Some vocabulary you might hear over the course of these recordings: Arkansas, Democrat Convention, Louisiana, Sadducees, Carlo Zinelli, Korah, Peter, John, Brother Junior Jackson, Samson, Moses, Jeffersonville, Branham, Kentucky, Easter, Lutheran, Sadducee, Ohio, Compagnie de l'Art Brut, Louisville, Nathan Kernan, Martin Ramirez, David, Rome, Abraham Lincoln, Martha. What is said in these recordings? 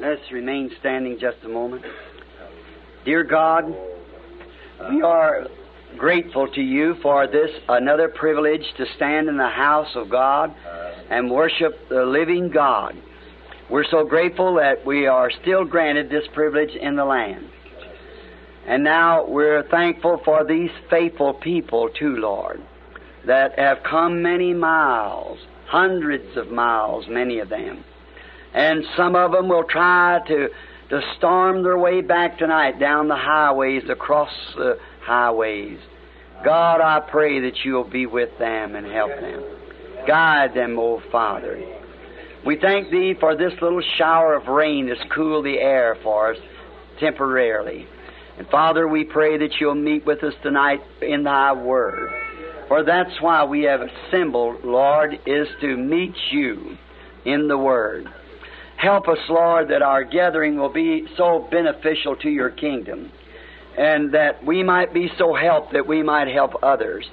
Let's remain standing just a moment. Dear God, we are grateful to you for this, another privilege to stand in the house of God and worship the living God. We're so grateful that we are still granted this privilege in the land. And now we're thankful for these faithful people too, Lord, that have come many miles, hundreds of miles, many of them. And some of them will try to storm their way back tonight down the highways, across the highways. God, I pray that you'll be with them and help them. Guide them, O Father. We thank Thee for this little shower of rain that's cooled the air for us temporarily. And Father, we pray that you'll meet with us tonight in Thy Word. For that's why we have assembled, Lord, is to meet you in the Word. Help us, Lord, that our gathering will be so beneficial to your kingdom, and that we might be so helped that we might help others.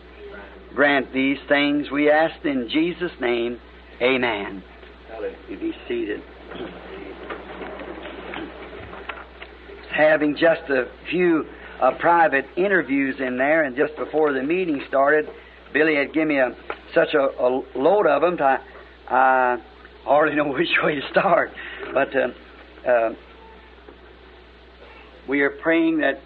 Grant these things, we ask in Jesus' name. Amen. You be seated. Having just a few private interviews in there, and just before the meeting started, Billy had given me such a load of them. I hardly know which way to start, but we are praying that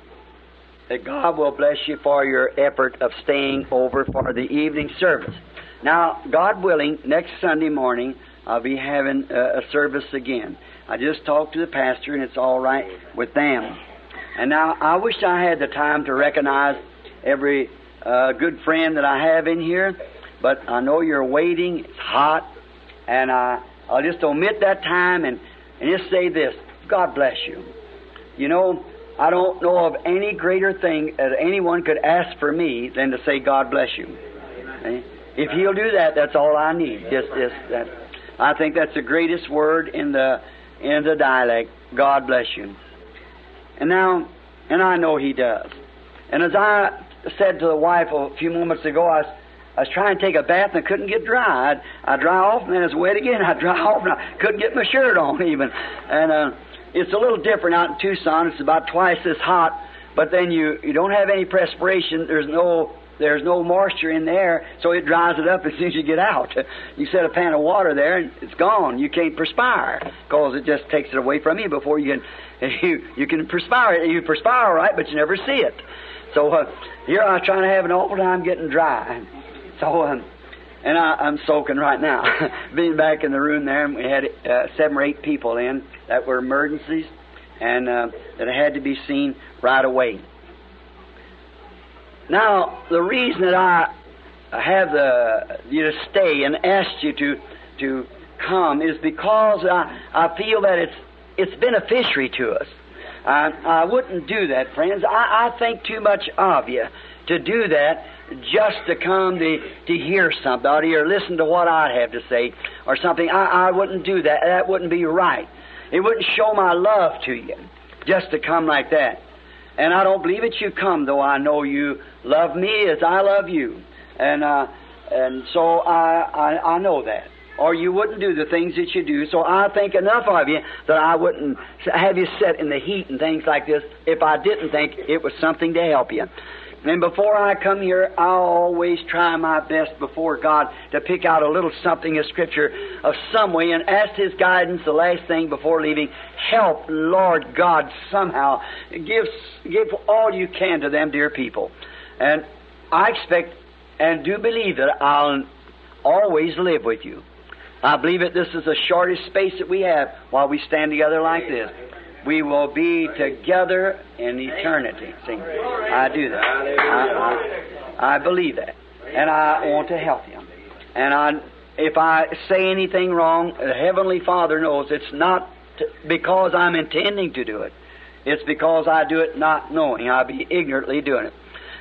God will bless you for your effort of staying over for the evening service. Now, God willing, next Sunday morning I'll be having a service again. I just talked to the pastor, and it's all right with them. And now I wish I had the time to recognize every good friend that I have in here, but I know you're waiting. It's hot. And I'll just omit that time and just say this: God bless you. You know, I don't know of any greater thing that anyone could ask for me than to say, God bless you. Amen. If He'll do that, that's all I need. Just that. I think that's the greatest word in the dialect. God bless you. And I know He does. And as I said to the wife a few moments ago, I was trying to take a bath and I couldn't get dry. I'd dry off and then it's wet again. I'd dry off and I couldn't get my shirt on even. And it's a little different out in Tucson. It's about twice as hot, but then you don't have any perspiration. There's no moisture in the air, so it dries it up as soon as you get out. You set a pan of water there and it's gone. You can't perspire because it just takes it away from you before you can perspire. You perspire all right, but you never see it. So here I was trying to have an awful time getting dry. So, and I'm soaking right now. Being back in the room there, and we had 7 or 8 people in that were emergencies and that had to be seen right away. Now, the reason that I have you to stay and asked you to come is because I feel that it's beneficiary to us. I wouldn't do that, friends. I think too much of you to do that just to come to hear somebody or listen to what I have to say or something. I wouldn't do that. That wouldn't be right. It wouldn't show my love to you just to come like that. And I don't believe that you come, though I know you love me as I love you. And so I know that. Or you wouldn't do the things that you do. So I think enough of you that I wouldn't have you sit in the heat and things like this if I didn't think it was something to help you. And before I come here, I always try my best before God to pick out a little something of Scripture of some way and ask His guidance. The last thing before leaving, help, Lord God, somehow. Give all you can to them, dear people. And I expect and do believe that I'll always live with you. I believe that this is the shortest space that we have while we stand together like this. We will be together in eternity. See, I do that. I believe that. And I want to help you. And if I say anything wrong, the Heavenly Father knows it's not because I'm intending to do it. It's because I do it not knowing. I be ignorantly doing it.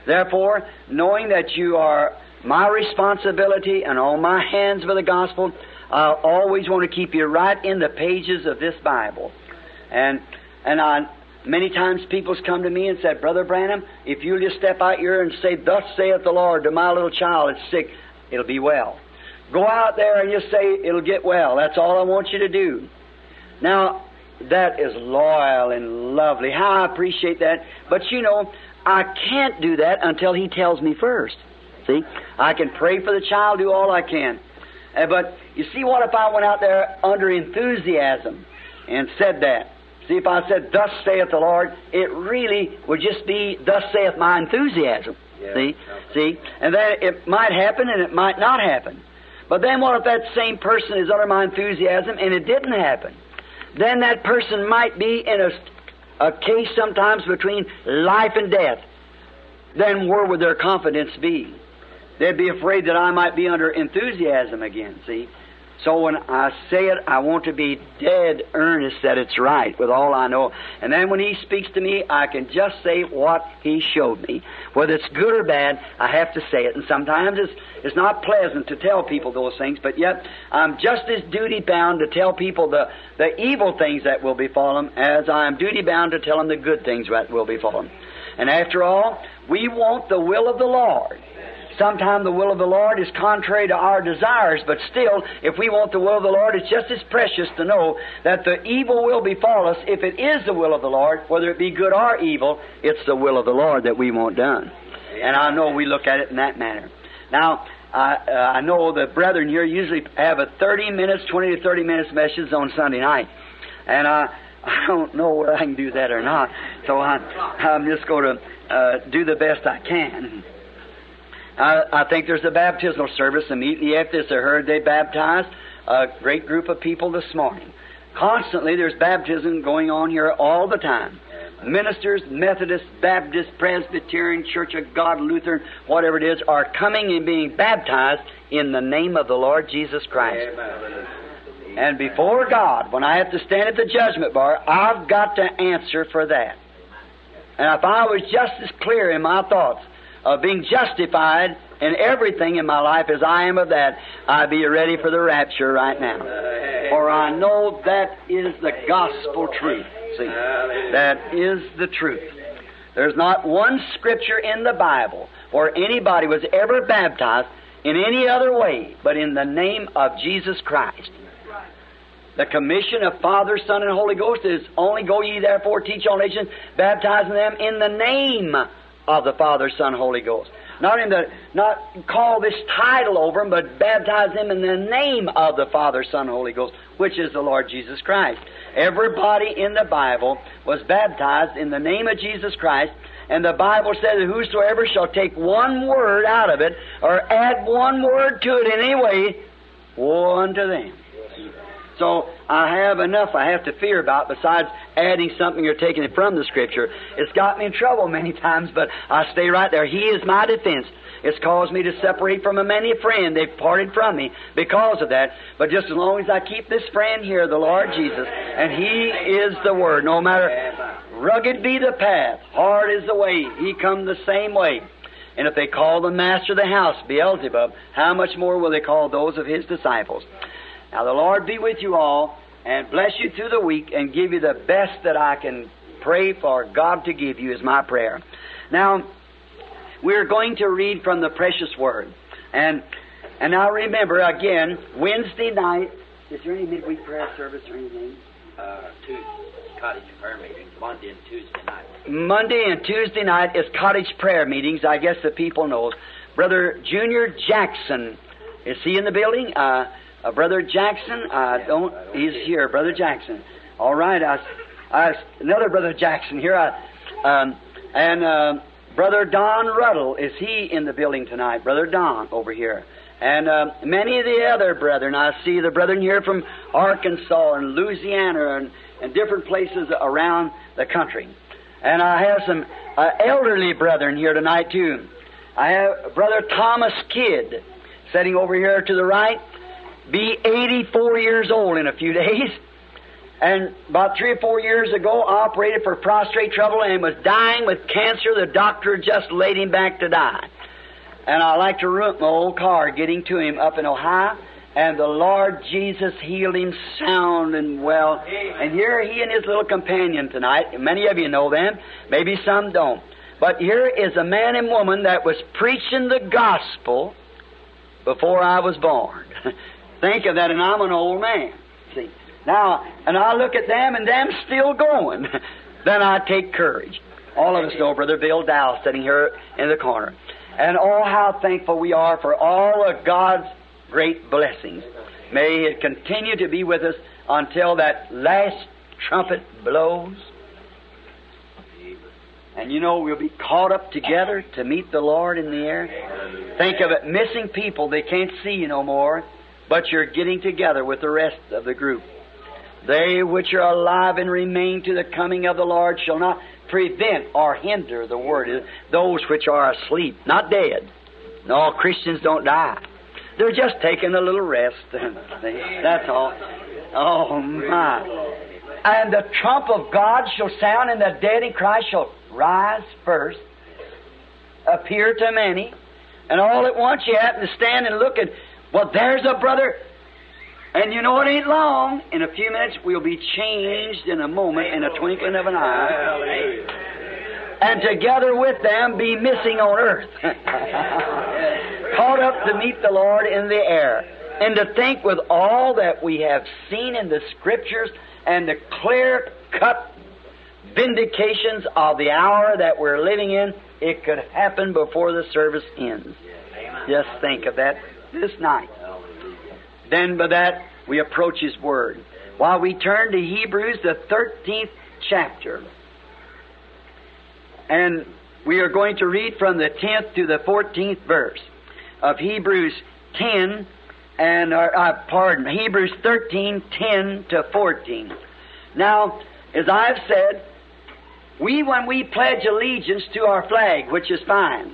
Therefore, knowing that you are my responsibility and on my hands for the gospel, I always want to keep you right in the pages of this Bible. And many times people's come to me and said, Brother Branham, if you'll just step out here and say, thus saith the Lord to my little child that's sick, it'll be well. Go out there and just say, it'll get well. That's all I want you to do. Now, That is loyal and lovely. How I appreciate that. But, you know, I can't do that until he tells me first. See? I can pray for the child, do all I can. But, you see, what if I went out there under enthusiasm and said that? See, if I said, thus saith the Lord, it really would just be, thus saith my enthusiasm. Yeah, see? Okay. See? And then it might happen and it might not happen. But then what if that same person is under my enthusiasm and it didn't happen? Then that person might be in a case sometimes between life and death. Then where would their confidence be? They'd be afraid that I might be under enthusiasm again, see? So when I say it, I want to be dead earnest that it's right with all I know. And then when he speaks to me, I can just say what he showed me. Whether it's good or bad, I have to say it. And sometimes it's not pleasant to tell people those things, but yet I'm just as duty-bound to tell people the evil things that will befall them as I am duty-bound to tell them the good things that will befall them. And after all, we want the will of the Lord. Sometimes the will of the Lord is contrary to our desires, but still, if we want the will of the Lord, it's just as precious to know that the evil will befall us if it is the will of the Lord, whether it be good or evil, it's the will of the Lord that we want done. And I know we look at it in that manner. Now, I know the brethren here usually have a 20 to 30 minutes message on Sunday night. And I don't know whether I can do that or not, so I'm just going to do the best I can. I think there's a baptismal service immediately after this. I heard they baptized a great group of people this morning. Constantly there's baptism going on here all the time. Ministers, Methodist, Baptist, Presbyterian, Church of God, Lutheran, whatever it is, are coming and being baptized in the name of the Lord Jesus Christ. Amen. And before God, when I have to stand at the judgment bar, I've got to answer for that. And if I was just as clear in my thoughts of being justified in everything in my life as I am of that, I'd be ready for the rapture right now. For I know that is the gospel truth. See, that is the truth. There's not one scripture in the Bible where anybody was ever baptized in any other way but in the name of Jesus Christ. The commission of Father, Son, and Holy Ghost is only go ye therefore, teach all nations, baptizing them in the name of the Father, Son, Holy Ghost. Not call this title over them, but baptize them in the name of the Father, Son, Holy Ghost, which is the Lord Jesus Christ. Everybody in the Bible was baptized in the name of Jesus Christ, and the Bible says that whosoever shall take one word out of it, or add one word to it in any way, woe unto them. So I have enough I have to fear about besides adding something or taking it from the Scripture. It's got me in trouble many times, but I stay right there. He is my defense. It's caused me to separate from a many friend. They've parted from me because of that. But just as long as I keep this friend here, the Lord Jesus, and He is the Word. No matter rugged be the path, hard is the way, He come the same way. And if they call the master of the house Beelzebub, how much more will they call those of His disciples? Now, the Lord be with you all and bless you through the week and give you the best that I can pray for God to give you is my prayer. Now, we're going to read from the precious Word. And now remember, again, Wednesday night, is there any midweek prayer service or anything? Cottage prayer meetings, Monday and Tuesday night. Monday and Tuesday night is cottage prayer meetings. I guess the people know. Brother Junior Jackson, is he in the building? Brother Jackson, he's here. Brother Jackson. All right. Another Brother Jackson here. Brother Don Ruttle, is he in the building tonight? Brother Don over here. And many of the other brethren. I see the brethren here from Arkansas and Louisiana and different places around the country. And I have some elderly brethren here tonight, too. I have Brother Thomas Kidd sitting over here to the right. Be 84 years old in a few days, and about 3 or 4 years ago operated for prostate trouble and was dying with cancer. The doctor just laid him back to die. And I like to rent my old car getting to him up in Ohio, and the Lord Jesus healed him sound and well. And here he and his little companion tonight, many of you know them, maybe some don't. But here is a man and woman that was preaching the gospel before I was born. Think of that, and I'm an old man. See, Now, and I look at them and them still going. Then I take courage. All of us know Brother Bill Dow sitting here in the corner. And oh, how thankful we are for all of God's great blessings. May it continue to be with us until that last trumpet blows. And you know, we'll be caught up together to meet the Lord in the air. Think of it, missing people, they can't see you no more, but you're getting together with the rest of the group. They which are alive and remain to the coming of the Lord shall not prevent or hinder the word of those which are asleep, not dead. No, Christians don't die. They're just taking a little rest. That's all. Oh, my. And the trump of God shall sound, and the dead in Christ shall rise first, appear to many, and all at once you happen to stand and look and, well, there's a brother. And you know it ain't long. In a few minutes we'll be changed in a moment, in a twinkling of an eye. And together with them be missing on earth. Caught up to meet the Lord in the air. And to think with all that we have seen in the Scriptures and the clear-cut vindications of the hour that we're living in, it could happen before the service ends. Just think of that this night. Then by that, we approach His Word. While we turn to Hebrews, the 13th chapter. And we are going to read from the 10th to the 14th verse of Hebrews 10, and Hebrews 13, 10 to 14. Now, as I've said, when we pledge allegiance to our flag, which is fine,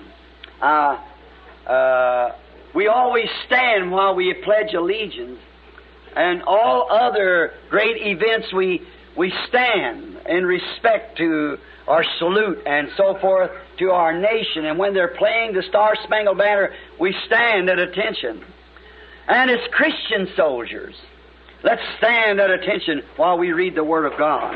we always stand while we pledge allegiance, and all other great events we stand in respect to our salute and so forth to our nation. And when they're playing the Star-Spangled Banner, we stand at attention. And as Christian soldiers, let's stand at attention while we read the Word of God.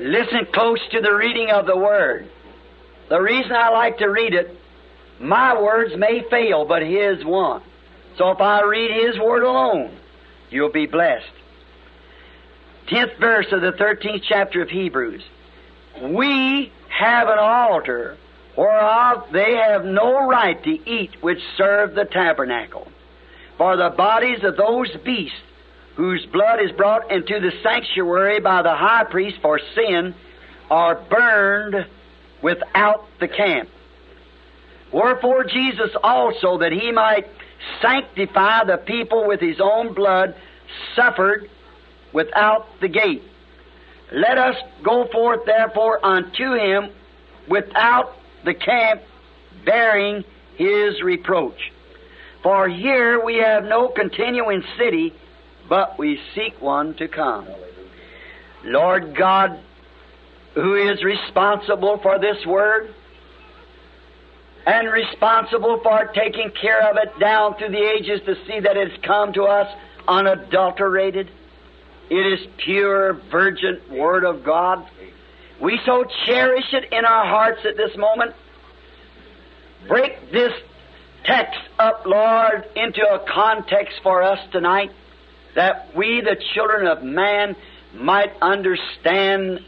Listen close to the reading of the Word. The reason I like to read it, my words may fail, but His won't. So if I read His Word alone, you'll be blessed. 10th verse of the 13th chapter of Hebrews. We have an altar whereof they have no right to eat which serve the tabernacle. For the bodies of those beasts whose blood is brought into the sanctuary by the high priest for sin, are burned without the camp. Wherefore Jesus also, that He might sanctify the people with His own blood, suffered without the gate. Let us go forth therefore unto Him without the camp, bearing His reproach. For here we have no continuing city, but we seek one to come. Lord God, who is responsible for this Word and responsible for taking care of it down through the ages to see that it's come to us unadulterated, it is pure, virgin Word of God. We so cherish it in our hearts at this moment. Break this text up, Lord, into a context for us tonight, that we, the children of man, might understand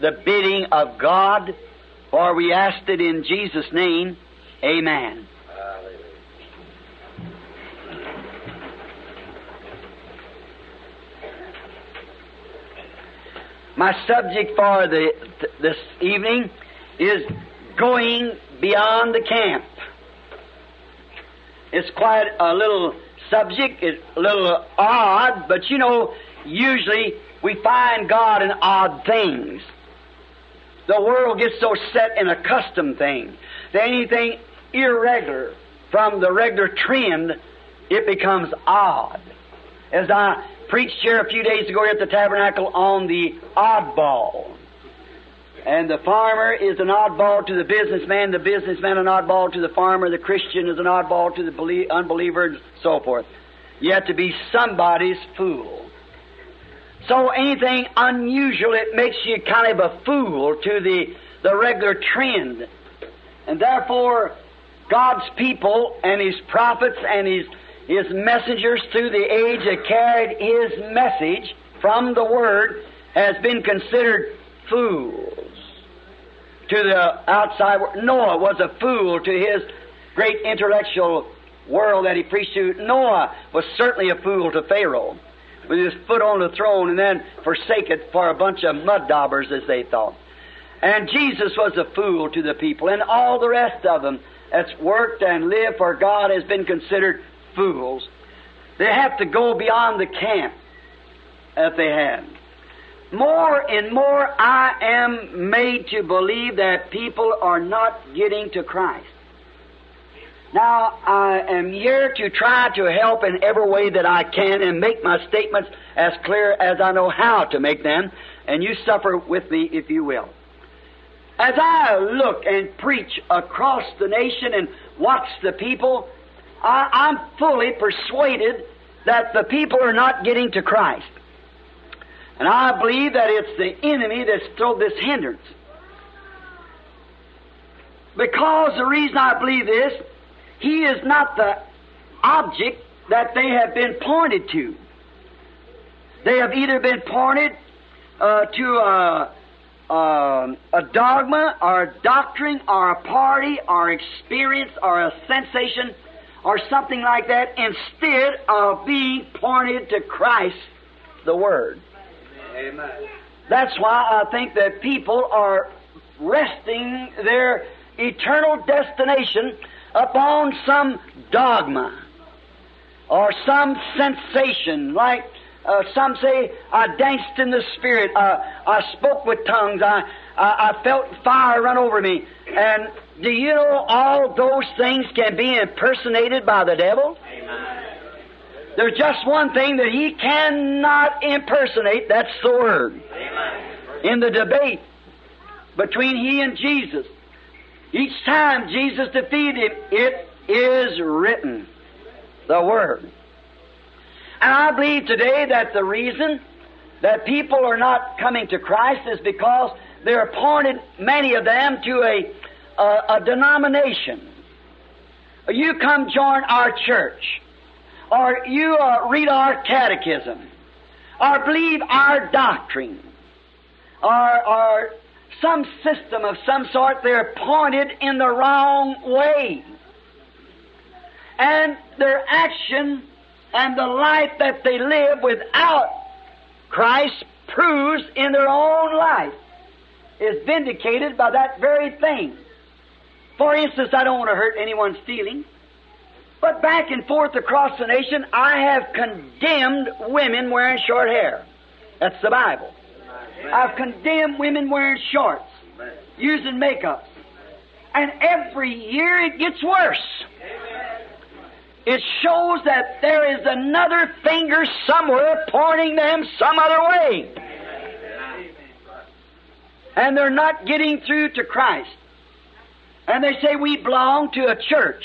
the bidding of God, for we asked it in Jesus' name. Amen. Hallelujah. My subject for this evening is going beyond the camp. It's quite a little subject, is a little odd, but you know, usually we find God in odd things. The world gets so set in accustomed things that anything irregular from the regular trend, it becomes odd. As I preached here a few days ago here at the tabernacle on the oddball. And the farmer is an oddball to the businessman an oddball to the farmer, the Christian is an oddball to the unbeliever, and so forth. You have to be somebody's fool. So anything unusual, it makes you kind of a fool to the regular trend. And therefore, God's people and His prophets and His messengers through the age that carried His message from the Word has been considered fools to the outside world. Noah was a fool to his great intellectual world that he preached to. Noah was certainly a fool to Pharaoh, with his foot on the throne and then forsake it for a bunch of mud daubers, as they thought. And Jesus was a fool to the people, and all the rest of them that's worked and lived for God has been considered fools. They have to go beyond the camp that they had. More and more I am made to believe that people are not getting to Christ. Now, I am here to try to help in every way that I can and make my statements as clear as I know how to make them, and you suffer with me if you will. As I look and preach across the nation and watch the people, I'm fully persuaded that the people are not getting to Christ. And I believe that it's the enemy that's thrown this hindrance. Because the reason I believe this, He is not the object that they have been pointed to. They have either been pointed to a dogma or a doctrine or a party or experience or a sensation or something like that, instead of being pointed to Christ, the Word. Amen. That's why I think that people are resting their eternal destination upon some dogma or some sensation, like some say, I danced in the Spirit, I spoke with tongues, I felt fire run over me. And do you know all those things can be impersonated by the devil? Amen. There's just one thing that he cannot impersonate, that's the Word. Amen. In the debate between he and Jesus, each time Jesus defeated him, it is written, the Word. And I believe today that the reason that people are not coming to Christ is because they're appointed, many of them, to a denomination. You come join our church, or you read our catechism, or believe our doctrine, or some system of some sort. They're pointed in the wrong way. And their action and the life that they live without Christ proves in their own life is vindicated by that very thing. For instance, I don't want to hurt anyone's feelings, but back and forth across the nation, I have condemned women wearing short hair. That's the Bible. I've condemned women wearing shorts, using makeup. And every year it gets worse. It shows that there is another finger somewhere pointing them some other way. And they're not getting through to Christ. And they say, we belong to a church.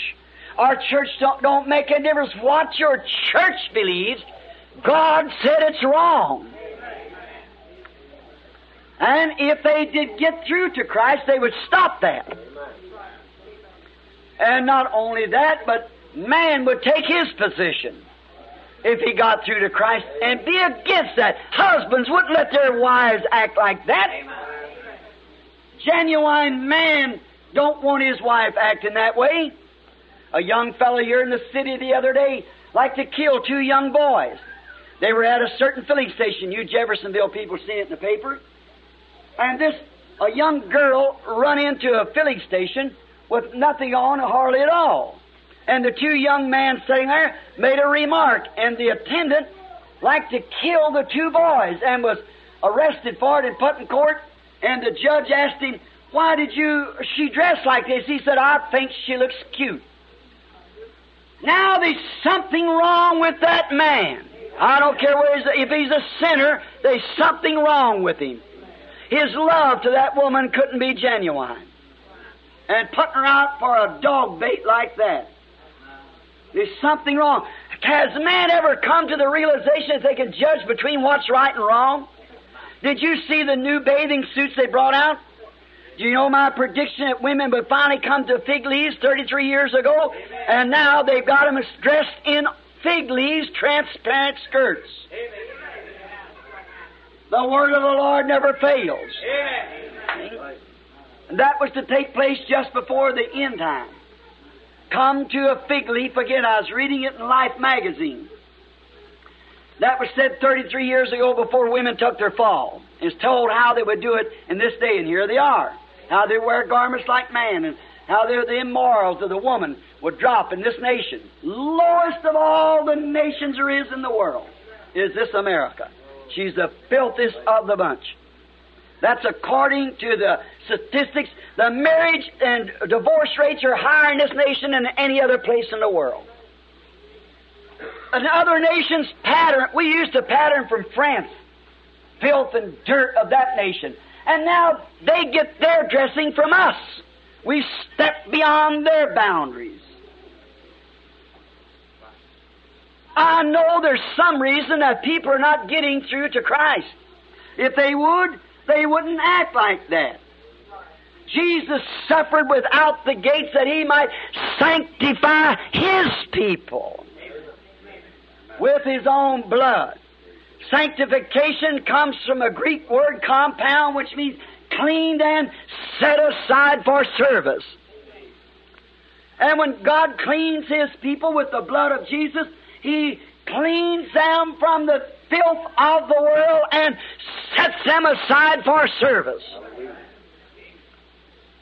Our church don't make a difference. What your church believes, God said it's wrong. And if they did get through to Christ, they would stop that. And not only that, but man would take his position if he got through to Christ and be against that. Husbands wouldn't let their wives act like that. Genuine man don't want his wife acting that way. A young fellow here in the city the other day liked to kill two young boys. They were at a certain filling station. You Jeffersonville people see it in the paper. And a young girl run into a filling station with nothing on, hardly at all. And the two young men sitting there made a remark, and the attendant liked to kill the two boys and was arrested for it and put in court. And the judge asked him, why did she dress like this? He said, I think she looks cute. Now there's something wrong with that man. I don't care if he's a sinner, there's something wrong with him. His love to that woman couldn't be genuine. And putting her out for a dog bait like that. There's something wrong. Has man ever come to the realization that they can judge between what's right and wrong? Did you see the new bathing suits they brought out? You know my prediction that women would finally come to fig leaves 33 years ago, and now they've got them dressed in fig leaves, transparent skirts. The word of the Lord never fails. And that was to take place just before the end time. Come to a fig leaf again. I was reading it in Life magazine. That was said 33 years ago before women took their fall. It's told how they would do it in this day, and here they are. How they wear garments like man, and how the immorals of the woman would drop in this nation. Lowest of all the nations there is in the world is this America. She's the filthiest of the bunch. That's according to the statistics. The marriage and divorce rates are higher in this nation than any other place in the world. And other nations pattern. We used to pattern from France, filth and dirt of that nation. And now they get their dressing from us. We step beyond their boundaries. I know there's some reason that people are not getting through to Christ. If they would, they wouldn't act like that. Jesus suffered without the gates that He might sanctify His people with His own blood. Sanctification comes from a Greek word, compound, which means cleaned and set aside for service. And when God cleans His people with the blood of Jesus, He cleans them from the filth of the world and sets them aside for service.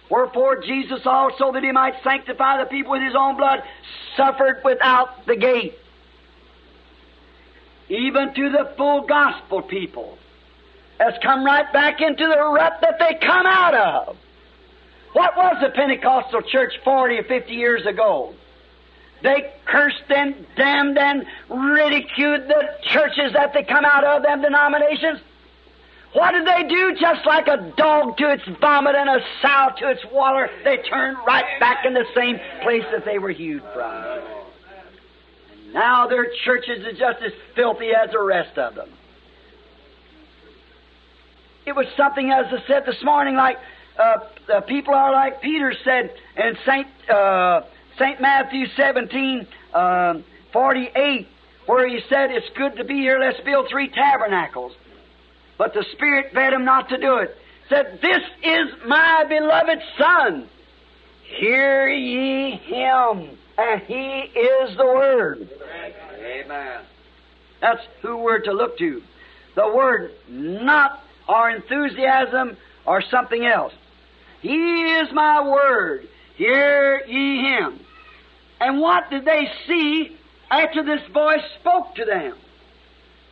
Wherefore Jesus also, that He might sanctify the people with His own blood, suffered without the gate. Even to the full gospel people has come right back into the rut that they come out of. What was the Pentecostal church 40 or 50 years ago? They cursed and damned and ridiculed the churches that they come out of, them denominations. What did they do? Just like a dog to its vomit and a sow to its water, they turned right back in the same place that they were hewed from. And now their churches are just as filthy as the rest of them. It was something, as I said this morning, like the people are like Peter said in St. Matthew 17, 48, where he said, "It's good to be here, let's build three tabernacles." But the Spirit bade him not to do it. Said, "This is my beloved Son. Hear ye Him." And He is the Word. Amen. That's who we're to look to. The Word, not our enthusiasm or something else. He is my Word. Hear ye Him. And what did they see after this voice spoke to them?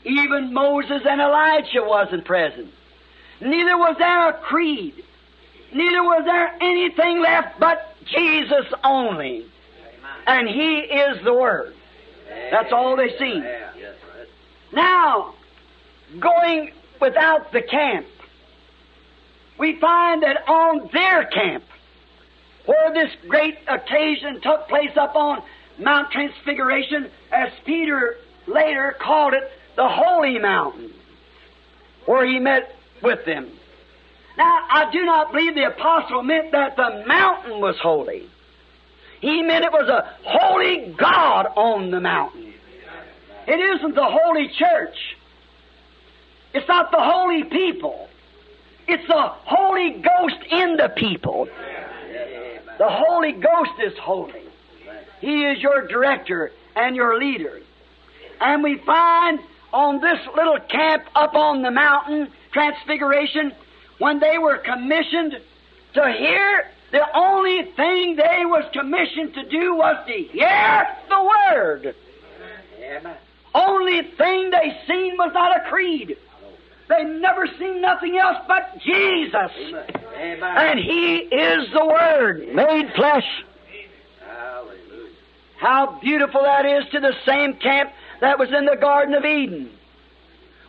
Even Moses and Elijah wasn't present. Neither was there a creed. Neither was there anything left but Jesus only. And He is the Word. That's all they seen. Now, going without the camp, we find that on their camp, where this great occasion took place up on Mount Transfiguration, as Peter later called it, the Holy Mountain, where he met with them. Now, I do not believe the apostle meant that the mountain was holy. He meant it was a holy God on the mountain. It isn't the holy church. It's not the holy people. It's the Holy Ghost in the people. The Holy Ghost is holy. He is your director and your leader. And we find on this little camp up on the mountain, Transfiguration, when they were commissioned to hear, the only thing they was commissioned to do was to hear the Word. Amen. Only thing they seen was not a creed. They never seen nothing else but Jesus. Amen. And He is the Word made flesh. Hallelujah. How beautiful that is, to the same camp that was in the Garden of Eden.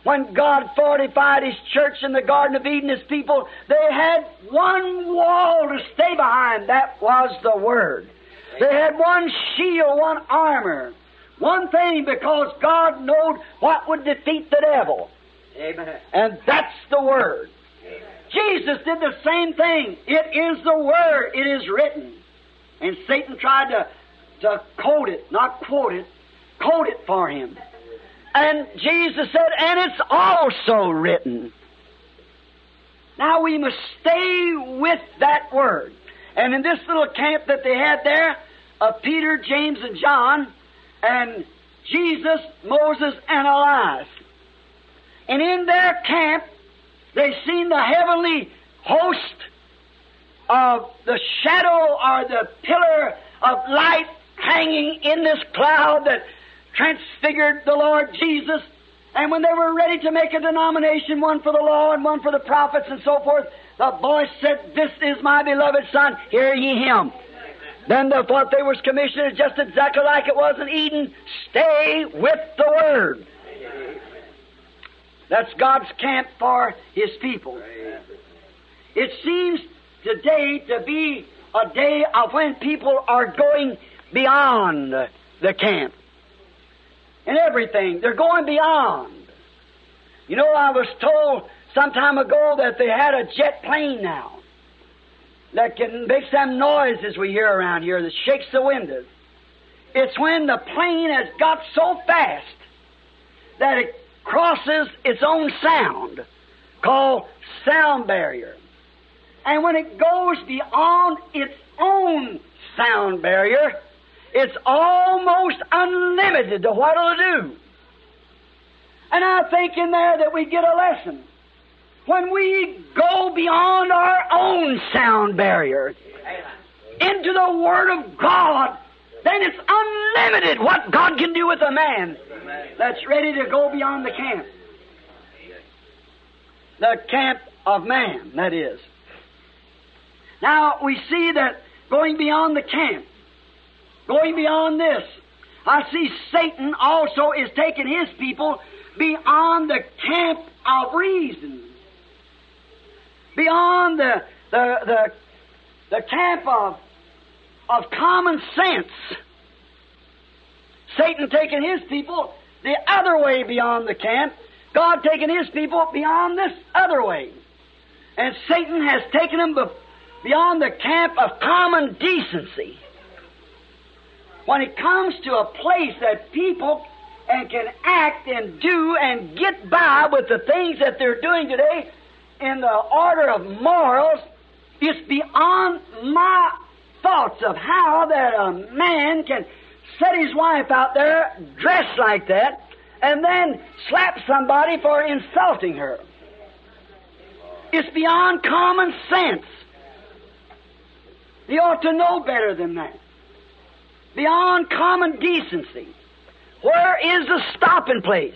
When God fortified His church in the Garden of Eden, His people, they had one wall to stay behind. That was the Word. They had one shield, one armor, one thing, because God knowed what would defeat the devil. Amen. And that's the Word. Amen. Jesus did the same thing. It is the Word. It is written. And Satan tried to quote it, not quote it, quote it for him. And Jesus said, and it's also written. Now we must stay with that Word. And in this little camp that they had there, of Peter, James, and John, and Jesus, Moses, and Elias. And in their camp, they seen the heavenly host of the shadow or the pillar of light hanging in this cloud that transfigured the Lord Jesus. And when they were ready to make a denomination, one for the law and one for the prophets and so forth, the voice said, "This is my beloved Son, hear ye him." Then what they was commissioned is just exactly like it was in Eden. Stay with the Word. That's God's camp for His people. It seems today to be a day of when people are going beyond the camp. And everything. They're going beyond. You know, I was told some time ago that they had a jet plane now that can make some noises we hear around here that shakes the windows. It's when the plane has got so fast that it crosses its own sound, called sound barrier. And when it goes beyond its own sound barrier, it's almost unlimited to what it'll do. And I think in there that we get a lesson. When we go beyond our own sound barrier into the Word of God, then it's unlimited what God can do with a man that's ready to go beyond the camp. The camp of man, that is. Now, we see that going beyond the camp, going beyond this, I see Satan also is taking his people beyond the camp of reason. Beyond the camp of common sense. Satan taking his people the other way beyond the camp. God taking his people beyond this other way. And Satan has taken them beyond the camp of common decency. When it comes to a place that people can act and do and get by with the things that they're doing today, in the order of morals, it's beyond my thoughts of how that a man can set his wife out there dressed like that and then slap somebody for insulting her. It's beyond common sense. You ought to know better than that. Beyond common decency. Where is the stopping place?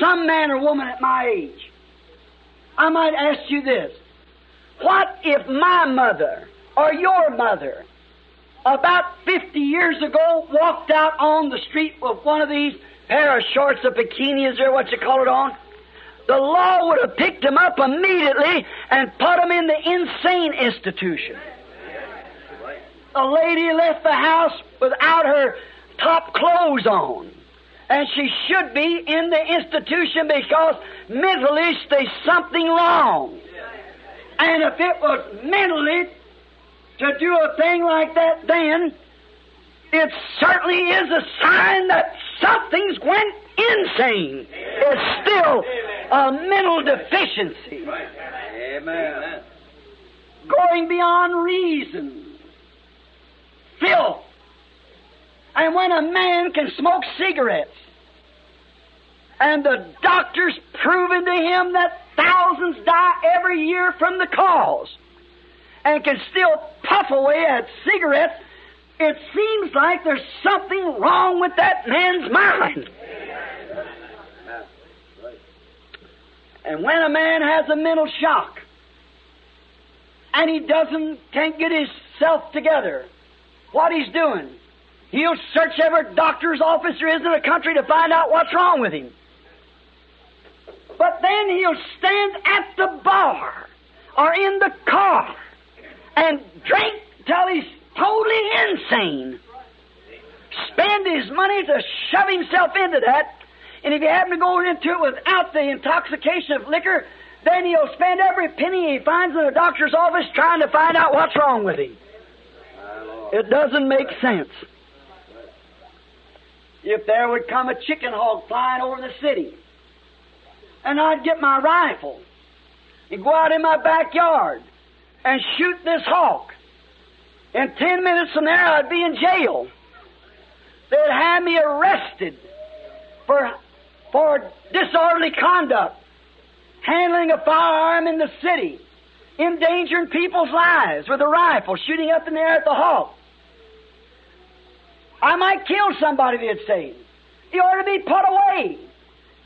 Some man or woman at my age, I might ask you this. What if my mother or your mother about 50 years ago walked out on the street with one of these pair of shorts or bikinis or what you call it on? The law would have picked them up immediately and put them in the insane institution. A lady left the house without her top clothes on. And she should be in the institution because mentally there's something wrong. And if it was mentally to do a thing like that then, it certainly is a sign that something's went insane. It's still a mental deficiency. Amen. Going beyond reason. Filth. And when a man can smoke cigarettes, and the doctor's proven to him that thousands die every year from the cause, and can still puff away at cigarettes, it seems like there's something wrong with that man's mind. And when a man has a mental shock, and he can't get himself together, what he's doing, he'll search every doctor's office there is in the country to find out what's wrong with him. But then he'll stand at the bar or in the car and drink till he's totally insane. Spend his money to shove himself into that. And if you happen to go into it without the intoxication of liquor, then he'll spend every penny he finds in the doctor's office trying to find out what's wrong with him. It doesn't make sense. If there would come a chicken hawk flying over the city, and I'd get my rifle and go out in my backyard and shoot this hawk, in 10 minutes from there I'd be in jail. They'd have me arrested for disorderly conduct, handling a firearm in the city, endangering people's lives with a rifle, shooting up in the air at the hawk. I might kill somebody, they'd say. He ought to be put away.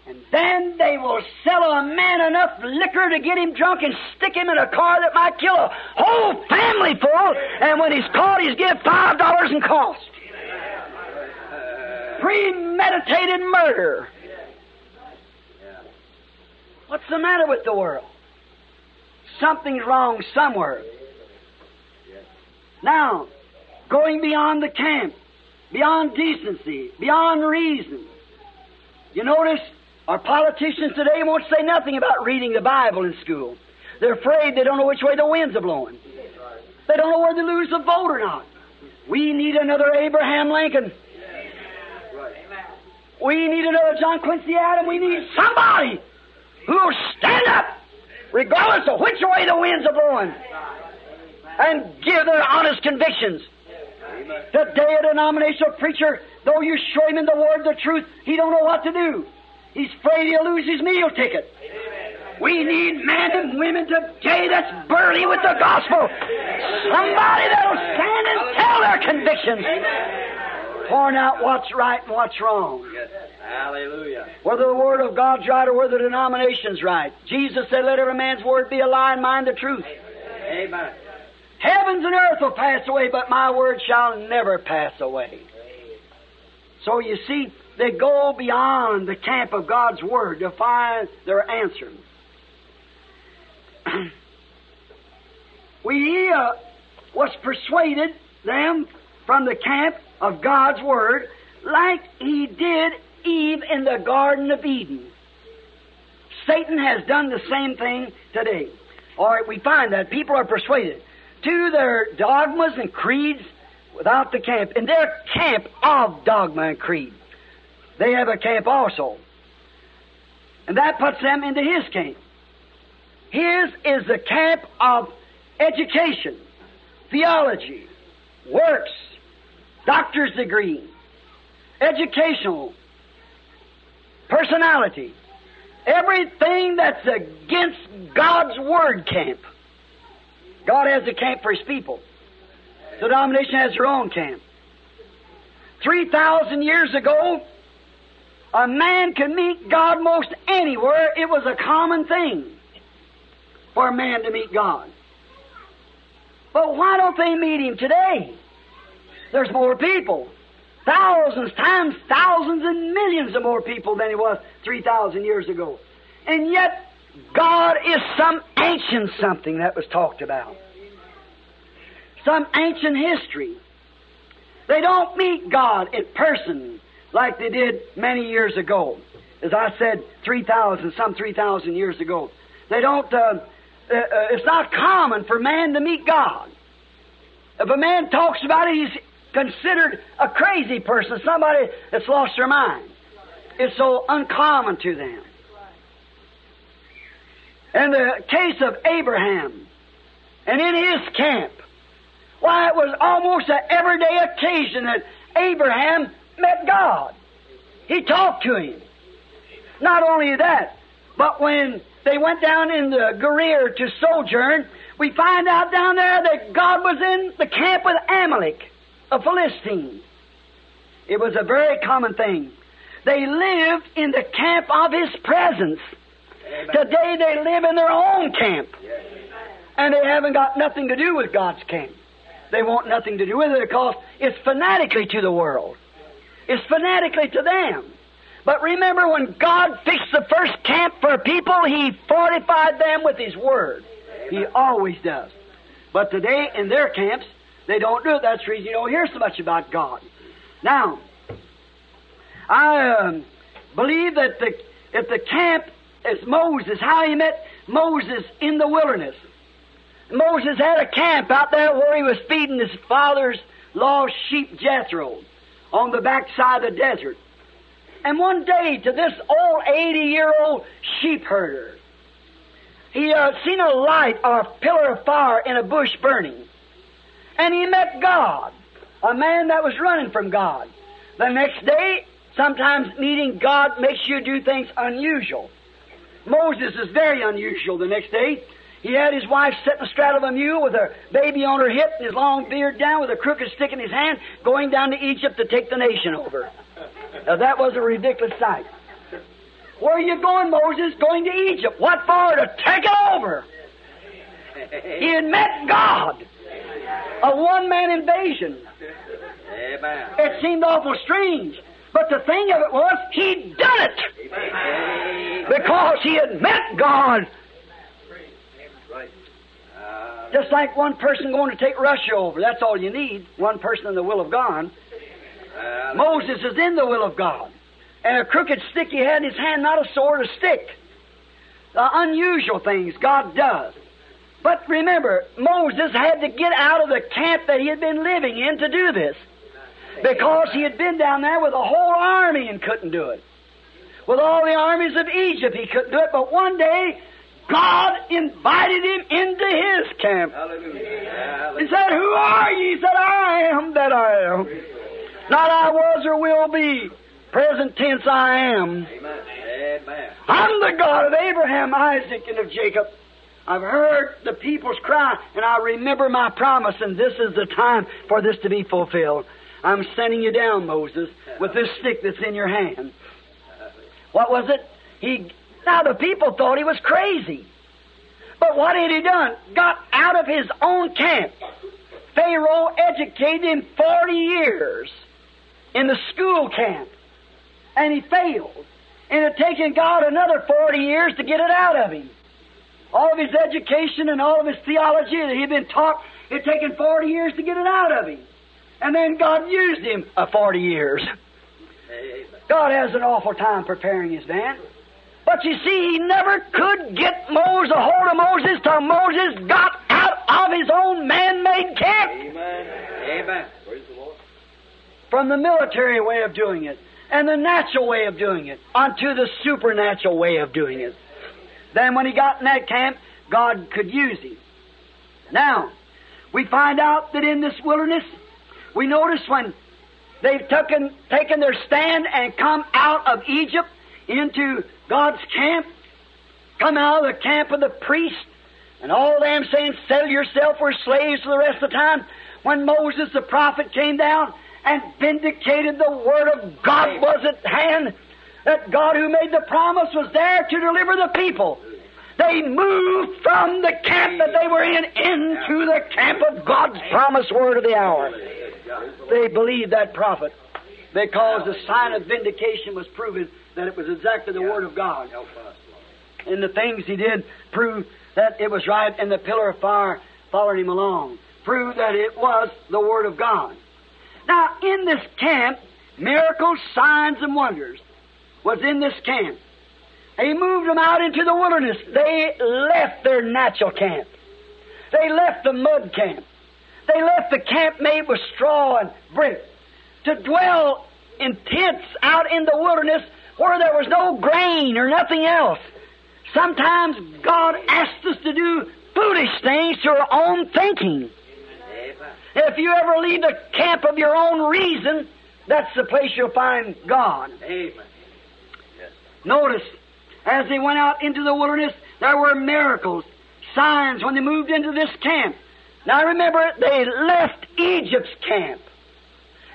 And then they will sell a man enough liquor to get him drunk and stick him in a car that might kill a whole family full. And when he's caught, he's given $5 in cost. Premeditated murder. What's the matter with the world? Something's wrong somewhere. Now, going beyond the camp, beyond decency, beyond reason. You notice our politicians today won't say nothing about reading the Bible in school. They're afraid they don't know which way the winds are blowing. They don't know whether to lose a vote or not. We need another Abraham Lincoln. We need another John Quincy Adams. We need somebody who will stand up, regardless of which way the winds are blowing, and give their honest convictions. Today a denominational preacher, though you show him in the word the truth, he don't know what to do. He's afraid he'll lose his meal ticket. We need men and women today that's burly with the gospel. Somebody that'll stand and tell their convictions. Point out what's right and what's wrong. Hallelujah. Whether the word of God's right or whether the denomination's right. Jesus said, let every man's word be a lie and mine the truth. Amen. Heavens and earth will pass away, but my word shall never pass away. So you see, they go beyond the camp of God's word to find their answer. We was persuaded them from the camp of God's word, like he did Eve in the Garden of Eden. Satan has done the same thing today. All right, we find that people are persuaded to their dogmas and creeds without the camp, in their camp of dogma and creed. They have a camp also. And that puts them into his camp. His is the camp of education, theology, works, doctor's degree, educational, personality, everything that's against God's word camp. God has a camp for his people. The denomination has their own camp. 3,000 years ago, a man could meet God most anywhere. It was a common thing for a man to meet God. But why don't they meet him today? There's more people. Thousands times thousands and millions of more people than it was 3,000 years ago. And yet, God is some ancient something that was talked about. Some ancient history. They don't meet God in person like they did many years ago. As I said, 3,000 years ago. They don't, it's not common for man to meet God. If a man talks about it, he's considered a crazy person, somebody that's lost their mind. It's so uncommon to them. In the case of Abraham, and in his camp, why, it was almost an everyday occasion that Abraham met God. He talked to him. Not only that, but when they went down in the Gerar to sojourn, we find out down there that God was in the camp with Amalek, a Philistine. It was a very common thing. They lived in the camp of his presence. Today they live in their own camp. And they haven't got nothing to do with God's camp. They want nothing to do with it because it's fanatically to the world. It's fanatically to them. But remember, when God fixed the first camp for people, he fortified them with his word. He always does. But today in their camps, they don't do it. That's the reason you don't hear so much about God. Now, I believe that if the camp, as Moses, how he met Moses in the wilderness. Moses had a camp out there where he was feeding his father's lost sheep, Jethro, on the backside of the desert. And one day, to this old 80-year-old sheep herder, he seen a light or a pillar of fire in a bush burning. And he met God, a man that was running from God. The next day, sometimes meeting God makes you do things unusual. Moses is very unusual the next day. He had his wife sitting astraddle of a mule with her baby on her hip and his long beard down with a crooked stick in his hand, going down to Egypt to take the nation over. Now that was a ridiculous sight. Where are you going, Moses? Going to Egypt. What for? To take it over. He had met God. A one-man invasion. Amen. It seemed awful strange. But the thing of it was, he'd done it. Amen. Because he had met God. Just like one person going to take Russia over. That's all you need. One person in the will of God. Moses is in the will of God. And a crooked stick he had in his hand, not a sword, a stick. The unusual things God does. But remember, Moses had to get out of the camp that he had been living in to do this. Because he had been down there with a whole army and couldn't do it. With all the armies of Egypt, he couldn't do it. But one day, God invited him into his camp. Hallelujah. He said, "Who are ye?" He said, "I am that I am." Not I was or will be. Present tense, I am. Amen. I'm the God of Abraham, Isaac, and of Jacob. I've heard the people's cry, and I remember my promise, and this is the time for this to be fulfilled. I'm sending you down, Moses, with this stick that's in your hand. What was it? Now, the people thought he was crazy. But what had he done? Got out of his own camp. Pharaoh educated him 40 years in the school camp, and he failed. And it had taken God another 40 years to get it out of him. All of his education and all of his theology that he had been taught, it had taken 40 years to get it out of him. And then God used him 40 years. God has an awful time preparing his man. But you see, he never could get a hold of Moses till Moses got out of his own man-made camp. Amen. Amen. Praise the Lord. From the military way of doing it, and the natural way of doing it, unto the supernatural way of doing it. Then when he got in that camp, God could use him. Now, we find out that in this wilderness, we notice when they've taken their stand and come out of Egypt into God's camp, come out of the camp of the priest, and all them saying, "Sell yourself, we're slaves for the rest of the time." When Moses the prophet came down and vindicated the word of God was at hand, that God who made the promise was there to deliver the people. They moved from the camp that they were in into the camp of God's promised word of the hour. They believed that prophet because the sign of vindication was proven that it was exactly the word of God. And the things he did proved that it was right, and the pillar of fire followed him along, proved that it was the word of God. Now, in this camp, miracles, signs, and wonders was in this camp. He moved them out into the wilderness. They left their natural camp. They left the mud camp. They left the camp made with straw and brick to dwell in tents out in the wilderness where there was no grain or nothing else. Sometimes God asks us to do foolish things to our own thinking. If you ever leave the camp of your own reason, that's the place you'll find God. Notice, as they went out into the wilderness, there were miracles, signs when they moved into this camp. Now remember, they left Egypt's camp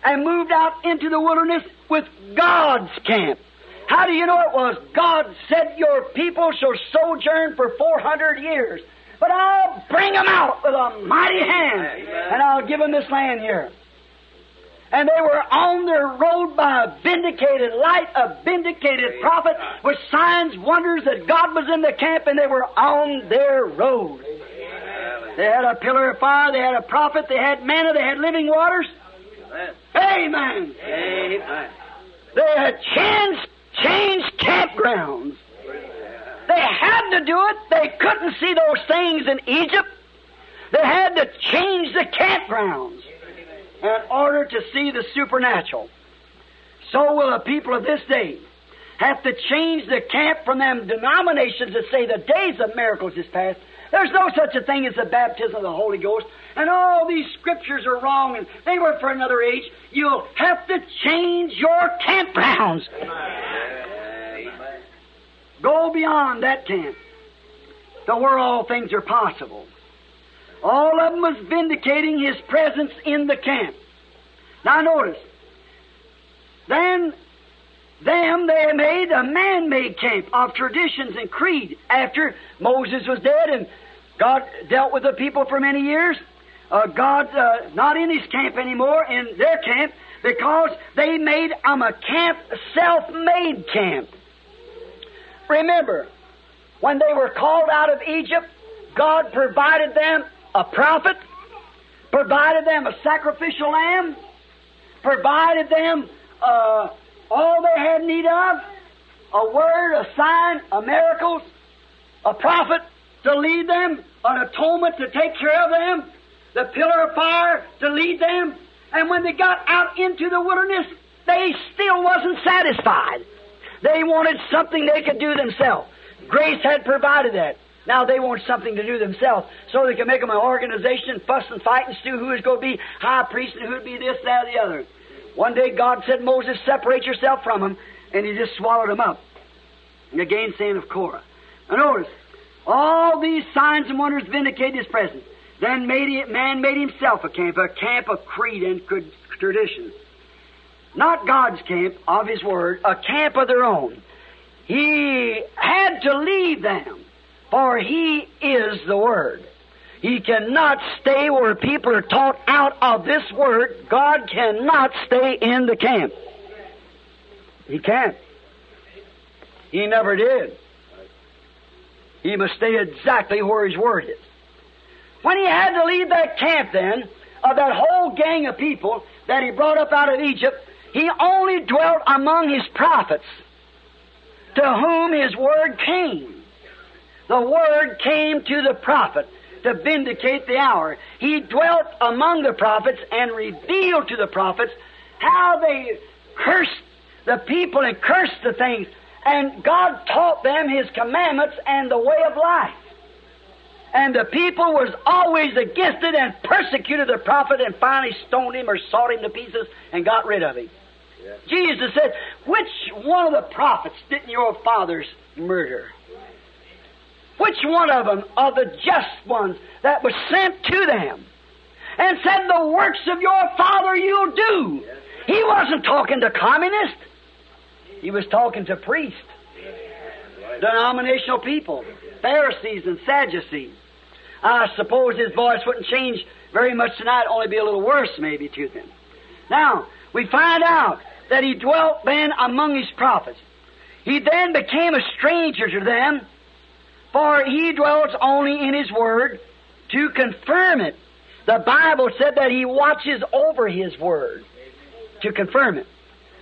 and moved out into the wilderness with God's camp. How do you know it was? God said, "Your people shall sojourn for 400 years, but I'll bring them out with a mighty hand, and I'll give them this land here." And they were on their road by a vindicated light, a vindicated prophet, with signs, wonders that God was in the camp, and they were on their road. They had a pillar of fire, they had a prophet, they had manna, they had living waters. Amen. Amen. They had changed campgrounds. They had to do it. They couldn't see those things in Egypt. They had to change the campgrounds in order to see the supernatural. So will the people of this day have to change the camp from them denominations that say the days of miracles is past. There's no such a thing as the baptism of the Holy Ghost. And all these scriptures are wrong, and they were for another age. You'll have to change your campgrounds. Amen. Go beyond that camp to where all things are possible. All of them was vindicating His presence in the camp. Now notice, then them they made a man-made camp of traditions and creed. After Moses was dead and God dealt with the people for many years, God not in His camp anymore, in their camp, because they made a camp, a self-made camp. Remember, when they were called out of Egypt, God provided them a prophet, provided them a sacrificial lamb, provided them all they had need of, a word, a sign, a miracle, a prophet to lead them, an atonement to take care of them, the pillar of fire to lead them. And when they got out into the wilderness, they still wasn't satisfied. They wanted something they could do themselves. Grace had provided that. Now they want something to do themselves, so they can make them an organization and fuss and fight and stew who is going to be high priest and who would be this, that, or the other. One day God said, Moses, separate yourself from him, and He just swallowed him up. And again, saying of Korah. Now notice, all these signs and wonders vindicate His presence. Then man made himself a camp of creed and tradition. Not God's camp of His Word, a camp of their own. He had to leave them, for He is the Word. He cannot stay where people are taught out of this Word. God cannot stay in the camp. He can't. He never did. He must stay exactly where His Word is. When He had to leave that camp then, of that whole gang of people that He brought up out of Egypt, He only dwelt among His prophets to whom His Word came. The Word came to the prophet to vindicate the hour. He dwelt among the prophets and revealed to the prophets how they cursed the people and cursed the things. And God taught them His commandments and the way of life. And the people was always against it and persecuted the prophet and finally stoned him or sawed him to pieces and got rid of him. Yeah. Jesus said, which one of the prophets didn't your fathers murder? Which one of them are the just ones that was sent to them and said, the works of your Father you'll do? He wasn't talking to communists. He was talking to priests, denominational people, Pharisees and Sadducees. I suppose His voice wouldn't change very much tonight, only be a little worse maybe to them. Now, we find out that He dwelt then among His prophets. He then became a stranger to them, for He dwells only in His Word to confirm it. The Bible said that He watches over His Word to confirm it.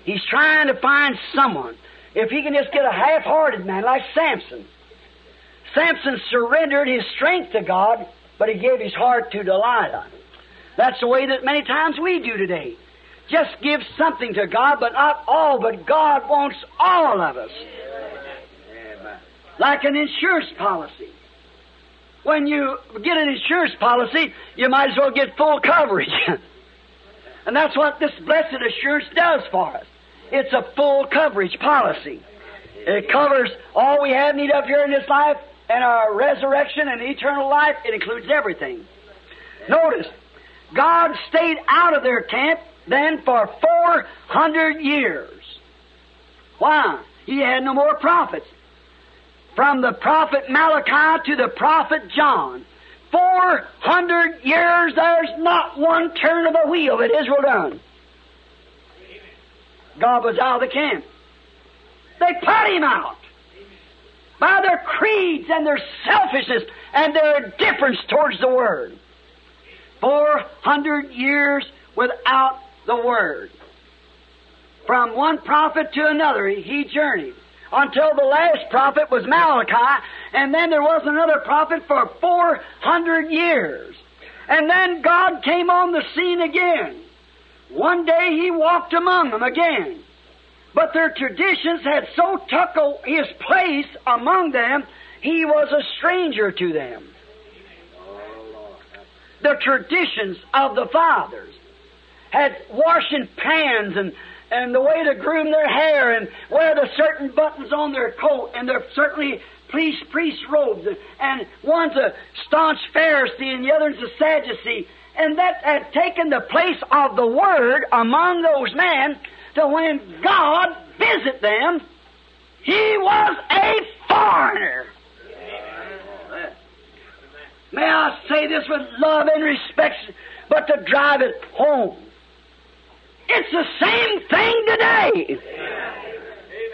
He's trying to find someone. If He can just get a half-hearted man like Samson. Samson surrendered his strength to God, but he gave his heart to Delilah. That's the way that many times we do today. Just give something to God, but not all, but God wants all of us. Like an insurance policy. When you get an insurance policy, you might as well get full coverage. And that's what this blessed assurance does for us. It's a full coverage policy. It covers all we have need of here in this life, and our resurrection and eternal life. It includes everything. Notice, God stayed out of their camp then for 400 years. Why? He had no more prophets. From the prophet Malachi to the prophet John, 400 years, there's not one turn of a wheel that Israel done. God was out of the camp. They put Him out by their creeds and their selfishness and their indifference towards the Word. 400 years without the Word. From one prophet to another, he journeyed. until the last prophet was Malachi, and then there was another prophet for 400 years. And then God came on the scene again. One day He walked among them again. But their traditions had so took His place among them, He was a stranger to them. The traditions of the fathers had washing pans and the way to groom their hair and wear the certain buttons on their coat and their certainly priest robes, and one's a staunch Pharisee and the other's a Sadducee, and that had taken the place of the Word among those men, to when God visited them, He was a foreigner. Amen. May I say this with love and respect, but to drive it home. It's the same thing today. Amen.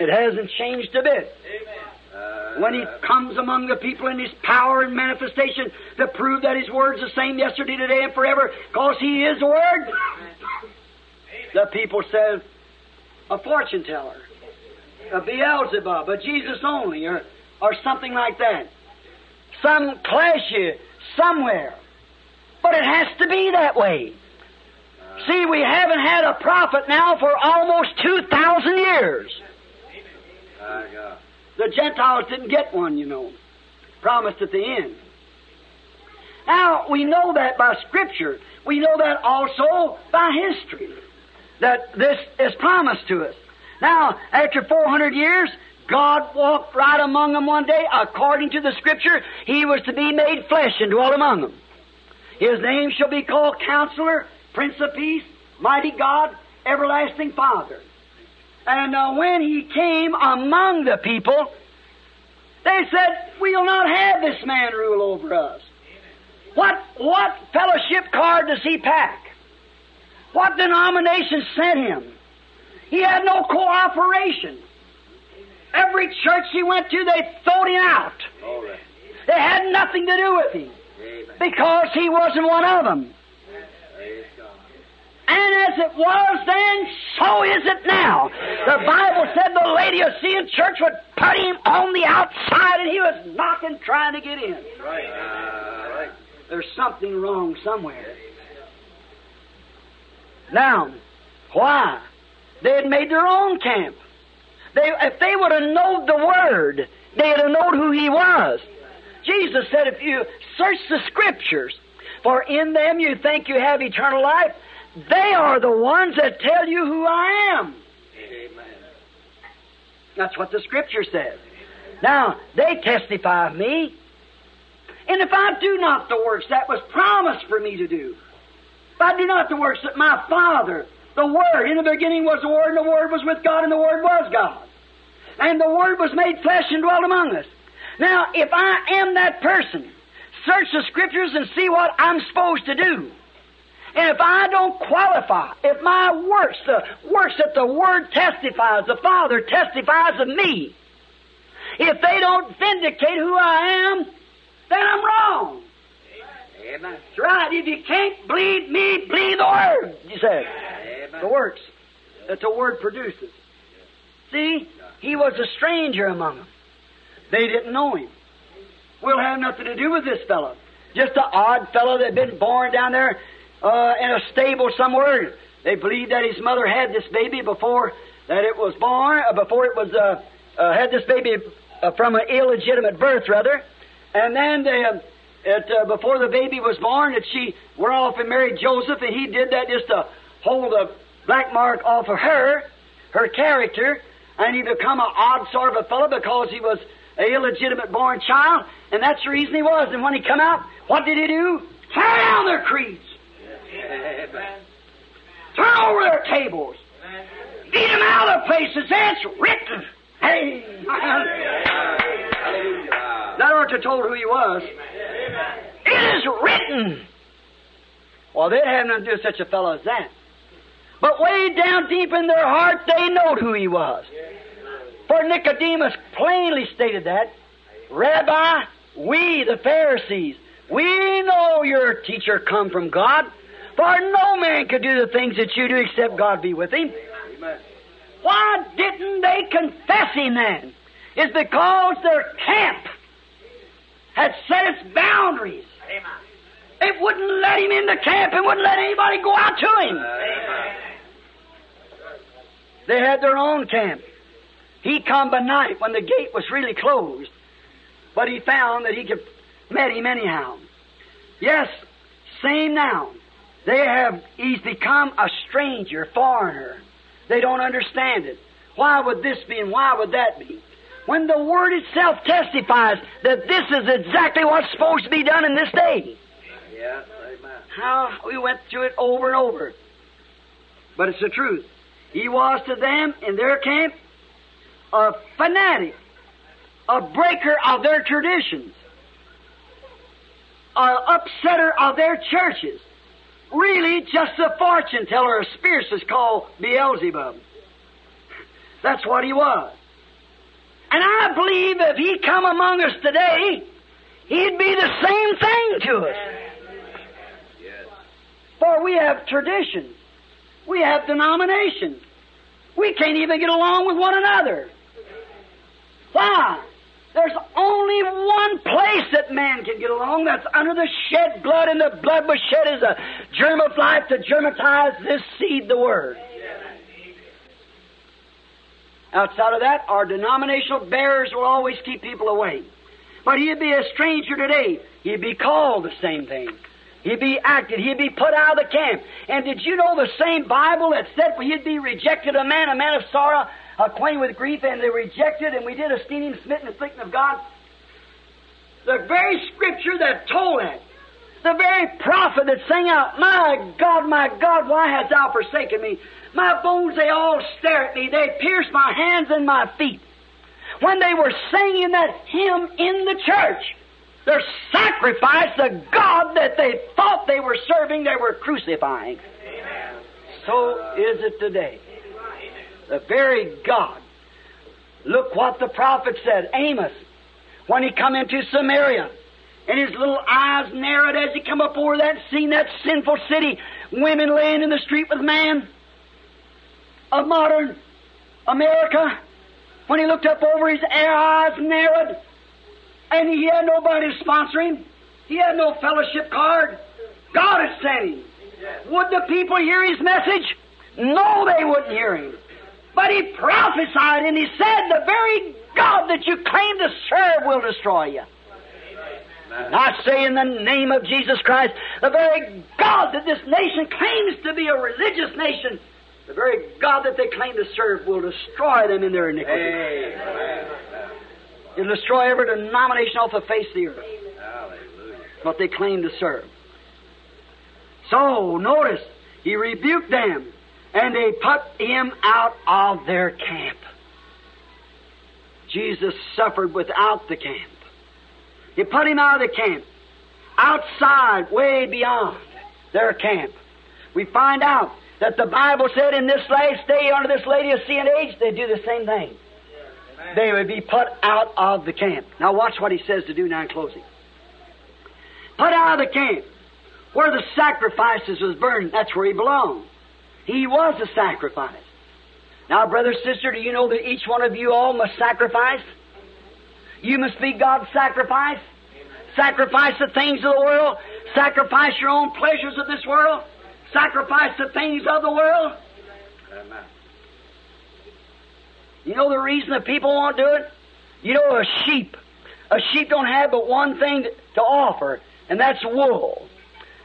It hasn't changed a bit. Amen. When He comes among the people in His power and manifestation to prove that His Word's the same yesterday, today, and forever, because He is the Word, Amen. The people said, a fortune teller, a Beelzebub, a Jesus only, or something like that. Some clash somewhere. But it has to be that way. See, we haven't had a prophet now for almost 2,000 years. The Gentiles didn't get one, you know, promised at the end. Now, we know that by Scripture. We know that also by history, that this is promised to us. Now, after 400 years, God walked right among them one day. According to the Scripture, He was to be made flesh and dwelt among them. His name shall be called Counselor, Prince of Peace, Mighty God, Everlasting Father. And when He came among the people, they said, we'll not have this man rule over us. What fellowship card does he pack? What denomination sent him? He had no cooperation. Every church he went to, they thought him out. Right. They had nothing to do with him. Amen. Because he wasn't one of them. And as it was then, so is it now. The Bible said the Laodicean church would put him on the outside, and he was knocking, trying to get in. Right. There's something wrong somewhere. Now, why? They had made their own camp. If they would have known the Word, they would have known who He was. Jesus said, if you search the Scriptures, for in them you think you have eternal life, they are the ones that tell you who I am. Amen. That's what the Scripture says. Now, they testify of Me. And if I do not the works that was promised for Me to do, if I do not the works that My Father, the Word, in the beginning was the Word, and the Word was with God, and the Word was God. And the Word was made flesh and dwelt among us. Now, if I am that person, search the Scriptures and see what I'm supposed to do. And if I don't qualify, if my works, the works that the Word testifies, the Father testifies of Me, if they don't vindicate who I am, then I'm wrong. Amen. That's right. If you can't believe Me, believe the Word, you said. Amen. The works that the Word produces. See, He was a stranger among them. They didn't know Him. We'll have nothing to do with this fellow. Just an odd fellow that had been born down there in a stable somewhere. They believed that his mother had this baby before that it was born, before it was had this baby from an illegitimate birth, rather. And then they... before the baby was born, that she went off and married Joseph, and he did that just to hold a black mark off of her character, and he become an odd sort of a fellow because he was an illegitimate born child, and that's the reason he was. And when he come out, what did he do? Tear down their creeds. Amen. Turn over their tables. Amen. Beat them out of their places. That's written. Hey. That orchard told who he was. Amen. It is written. Well, they'd have nothing to do with such a fellow as that. But way down deep in their heart, they know who he was. For Nicodemus plainly stated that, Rabbi, we, the Pharisees, we know your teacher come from God, for no man could do the things that you do except God be with him. Amen. Why didn't they confess him then? is because their camp had set its boundaries. Amen. It wouldn't let him in the camp. It wouldn't let anybody go out to him. Amen. They had their own camp. He come by night when the gate was really closed, but he found that he could meet him anyhow. Yes, same now. He's become a stranger, foreigner. They don't understand it. Why would this be and why would that be? When the Word itself testifies that this is exactly what's supposed to be done in this day. Yeah, amen. How we went through it over and over. But it's the truth. He was to them in their camp a fanatic, a breaker of their traditions, an upsetter of their churches. Really, just a fortune teller, a spiritualist called Beelzebub. That's what he was. And I believe if he come among us today, he'd be the same thing to us. Yes. For we have traditions. We have denominations. We can't even get along with one another. Why? There's only one place that man can get along. That's under the shed blood, and the blood was shed as a germ of life to germatize this seed, the Word. Outside of that, our denominational barriers will always keep people away. But he'd be a stranger today. He'd be called the same thing. He'd be acted. He'd be put out of the camp. And did you know the same Bible that said he'd be rejected, a man of sorrow, acquainted with grief, and they rejected, and we did esteem him smitten, afflicted of God? The very Scripture that told that, the very prophet that sang out, my God, why hast thou forsaken me? My bones, they all stare at me. They pierce my hands and my feet. When they were singing that hymn in the church, their sacrifice, the God that they thought they were serving, they were crucifying. Amen. So is it today. The very God. Look what the prophet said, Amos, when he come into Samaria, and his little eyes narrowed as he come up over that scene, that sinful city, women laying in the street with man, of modern America. When he looked up over, his eyes narrowed, and he had nobody to sponsor him. He had no fellowship card. God had sent him. Would the people hear his message? No, they wouldn't hear him. But he prophesied, and he said, the very God that you claim to serve will destroy you. And I say in the name of Jesus Christ, the very God that this nation claims to be a religious nation, the very God that they claim to serve will destroy them in their iniquity. Amen. It'll destroy every denomination off the face of the earth. Hallelujah. What they claim to serve. So, notice, he rebuked them, and they put him out of their camp. Jesus suffered without the camp. They put him out of the camp, outside, way beyond their camp. We find out that the Bible said in this last day, under this lady of sin age, they do the same thing. They would be put out of the camp. Now watch what he says to do now in closing. Put out of the camp, where the sacrifices was burned, that's where he belonged. He was a sacrifice. Now, brother, sister, do you know that each one of you all must sacrifice? You must be God's sacrifice. Sacrifice the things of the world. Sacrifice your own pleasures of this world. Sacrifice the things of the world. Amen. You know the reason that people won't do it? You know, a sheep don't have but one thing to offer, and that's wool.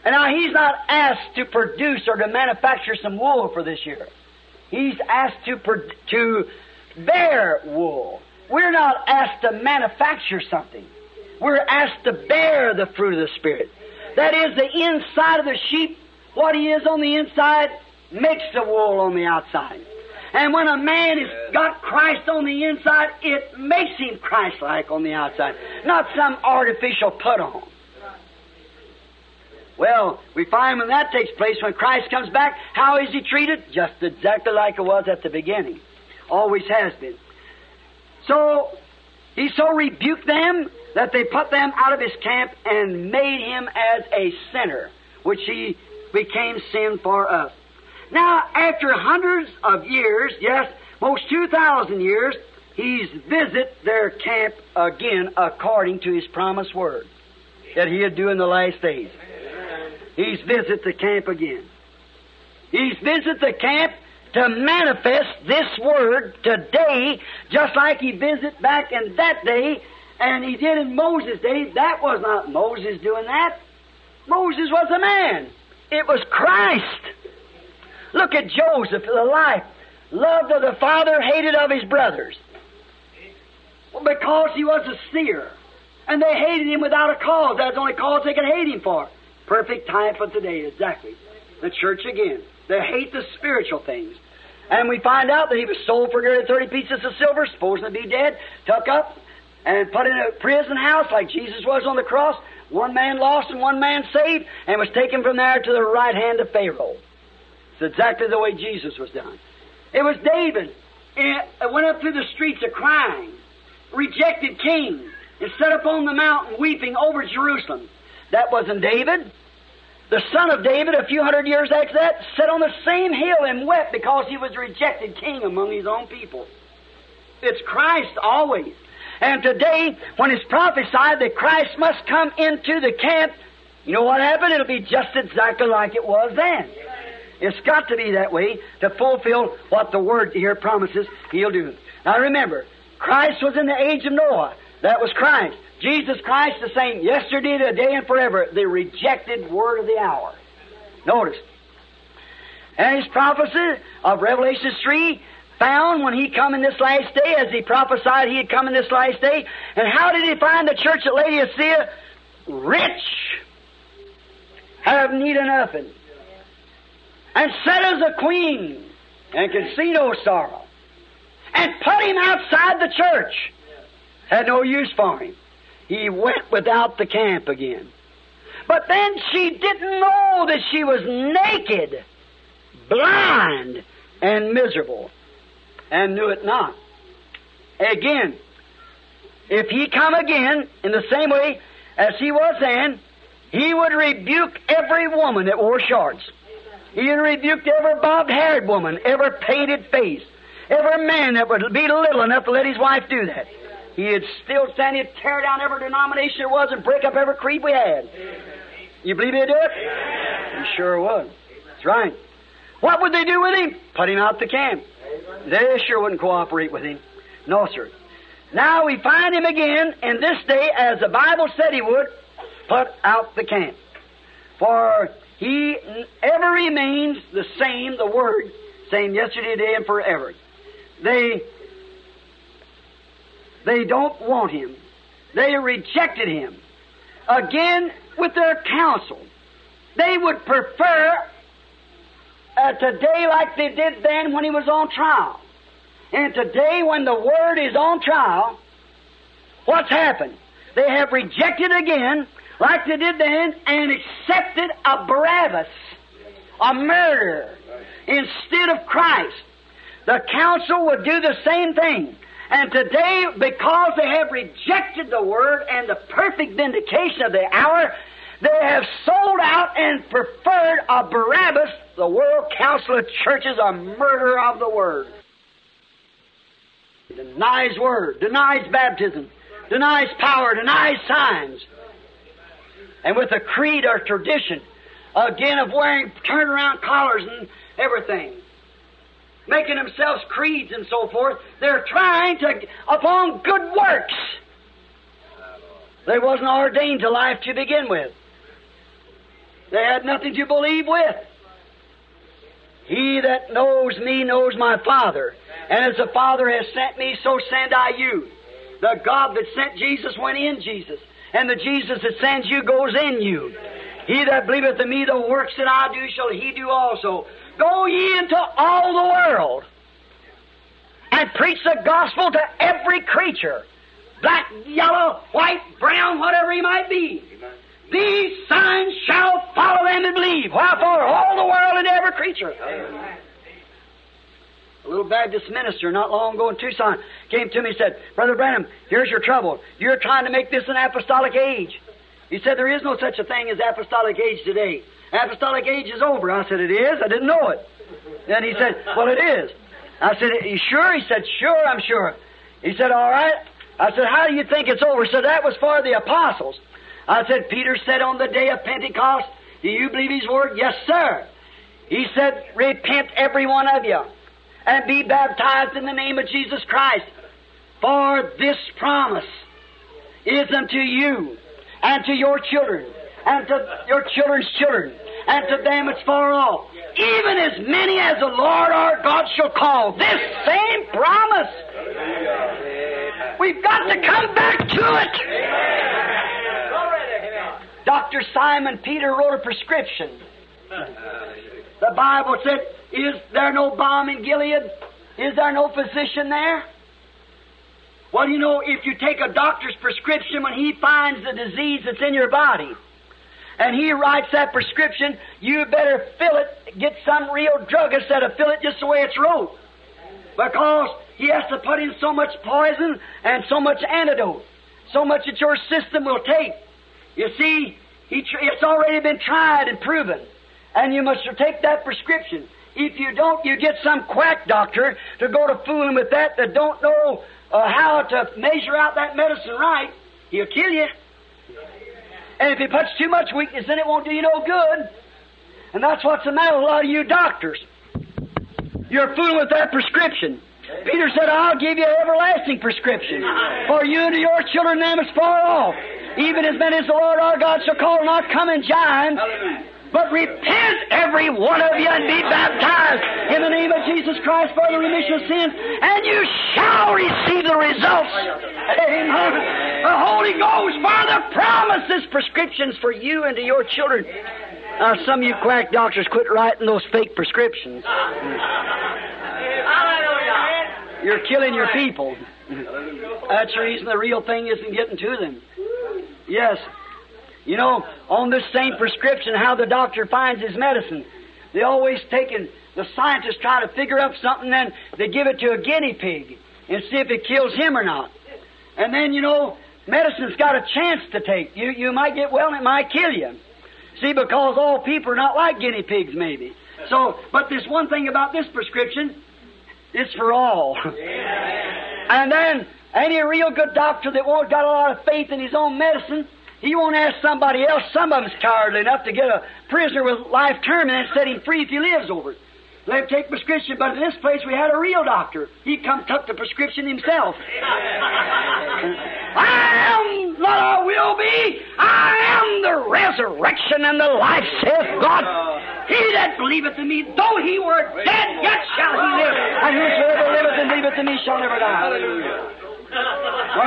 And now he's not asked to produce or to manufacture some wool for this year. He's asked to bear wool. We're not asked to manufacture something. We're asked to bear the fruit of the Spirit. That is, the inside of the sheep, what he is on the inside, makes the wool on the outside. And when a man has got Christ on the inside, it makes him Christ-like on the outside, not some artificial put-on. Well, we find when that takes place, when Christ comes back, how is he treated? Just exactly like it was at the beginning. Always has been. So, he so rebuked them that they put them out of his camp and made him as a sinner, which he became sin for us. Now, after hundreds of years, yes, most 2,000 years, He's visit their camp again according to His promised word that He'll do in the last days. He's visit the camp again. He's visit the camp to manifest this word today, just like He visited back in that day, and He did in Moses' day. That was not Moses doing that. Moses was a man. It was Christ. Look at Joseph, the life, loved of the father, hated of his brothers. Well, because he was a seer, and they hated him without a cause. That's the only cause they could hate him for. Perfect time for today, exactly. The church again. They hate the spiritual things. And we find out that he was sold for nearly 30 pieces of silver, supposed to be dead, tucked up, and put in a prison house like Jesus was on the cross. One man lost and one man saved, and was taken from there to the right hand of Pharaoh. It's exactly the way Jesus was done. It was David. It went up through the streets a crying, rejected king, and set up on the mountain weeping over Jerusalem. That wasn't David. The son of David, a few hundred years after that, sat on the same hill and wept because he was rejected king among his own people. It's Christ always. And today, when it's prophesied that Christ must come into the camp, you know what happened? It'll be just exactly like it was then. It's got to be that way to fulfill what the Word here promises He'll do. Now remember, Christ was in the age of Noah. That was Christ. Jesus Christ the same yesterday, today, and forever. The rejected word of the hour. Notice. And His prophecy of Revelation 3 found when He come in this last day, as He prophesied He had come in this last day. And how did He find the church at Laodicea? Rich, have need of nothing, and set as a queen, and can see no sorrow. And put him outside the church. Had no use for him. He went without the camp again. But then she didn't know that she was naked, blind, and miserable, and knew it not. Again, if He come again in the same way as He was then, He would rebuke every woman that wore shorts. He rebuked every bobbed-haired woman, every painted face, every man that would be little enough to let his wife do that. He'd still stand and tear down every denomination there was and break up every creed we had. You believe He'd do it? He sure would. That's right. What would they do with him? Put him out the camp. They sure wouldn't cooperate with him. No, sir. Now we find Him again in this day, as the Bible said He would, put out the camp. For He ever remains the same, the Word, same yesterday, today, and forever. They don't want Him. They rejected Him. Again, with their counsel, they would prefer today like they did then when He was on trial. And today when the Word is on trial, what's happened? They have rejected again like they did then and accepted a Barabbas, a murderer, instead of Christ. The council would do the same thing. And today, because they have rejected the Word and the perfect vindication of the hour, they have sold out and preferred a Barabbas, the world council of churches, a murderer of the Word. Denies Word, denies baptism, denies power, denies signs. And with a creed or tradition, again, of wearing turnaround collars and everything, making themselves creeds and so forth. They're trying to, upon good works. They wasn't ordained to life to begin with. They had nothing to believe with. He that knows me knows my Father. And as the Father has sent me, so send I you. The God that sent Jesus went in Jesus. And the Jesus that sends you goes in you. He that believeth in me, the works that I do shall he do also. Go ye into all the world and preach the gospel to every creature, black, yellow, white, brown, whatever he might be. These signs shall follow them that believe. Wherefore, all the world and every creature. Amen. A little Baptist minister not long ago in Tucson came to me and said, Brother Branham, here's your trouble. You're trying to make this an apostolic age. He said, there is no such a thing as apostolic age today. Apostolic age is over. I said, it is? I didn't know it. Then he said, well, it is. I said, you sure? He said, sure, I'm sure. He said, all right. I said, how do you think it's over? He said, that was for the apostles. I said, Peter said on the day of Pentecost, do you believe his word? Yes, sir. He said, repent every one of you and be baptized in the name of Jesus Christ. For this promise is unto you and to your children and to your children's children and to them it's far off. Even as many as the Lord our God shall call. This same promise. We've got to come back to it. Dr. Simon Peter wrote a prescription. The Bible said, is there no balm in Gilead? Is there no physician there? Well, you know, if you take a doctor's prescription when he finds the disease that's in your body, and he writes that prescription, you better fill it, get some real druggist that'll fill it just the way it's wrote. Because he has to put in so much poison and so much antidote, so much that your system will take. You see, it's already been tried and proven. And you must take that prescription. If you don't, you get some quack doctor to go to fooling with that don't know how to measure out that medicine right. He'll kill you. And if he puts too much weakness in, it won't do you no good. And that's what's the matter with a lot of you doctors. You're fooling with that prescription. Peter said, I'll give you an everlasting prescription. For you and your children, them is far off. Even as many as the Lord our God shall call, not come in John. But repent every one of you and be baptized in the name of Jesus Christ for the remission of sins, and you shall receive the results. Amen. The Holy Ghost, Father, promises prescriptions for you and to your children. Some of you quack doctors quit writing those fake prescriptions. You're killing your people. That's the reason the real thing isn't getting to them. Yes. You know, on this same prescription, how the doctor finds his medicine, they always take and the scientists try to figure up something, then they give it to a guinea pig and see if it kills him or not. And then, you know, medicine's got a chance to take. You might get well and it might kill you. See, because all people are not like guinea pigs, maybe. So, but there's one thing about this prescription, it's for all. And then any real good doctor that won't got a lot of faith in his own medicine, he won't ask somebody else. Some of them's cowardly enough to get a prisoner with life term and then set him free if he lives over it. They'll take prescription, but in this place we had a real doctor. He come took the prescription himself. I am that I will be. I am the resurrection and the life, saith God. He that believeth in me, though he were dead, yet shall he live. And whosoever liveth and believeth in me shall never die. Hallelujah.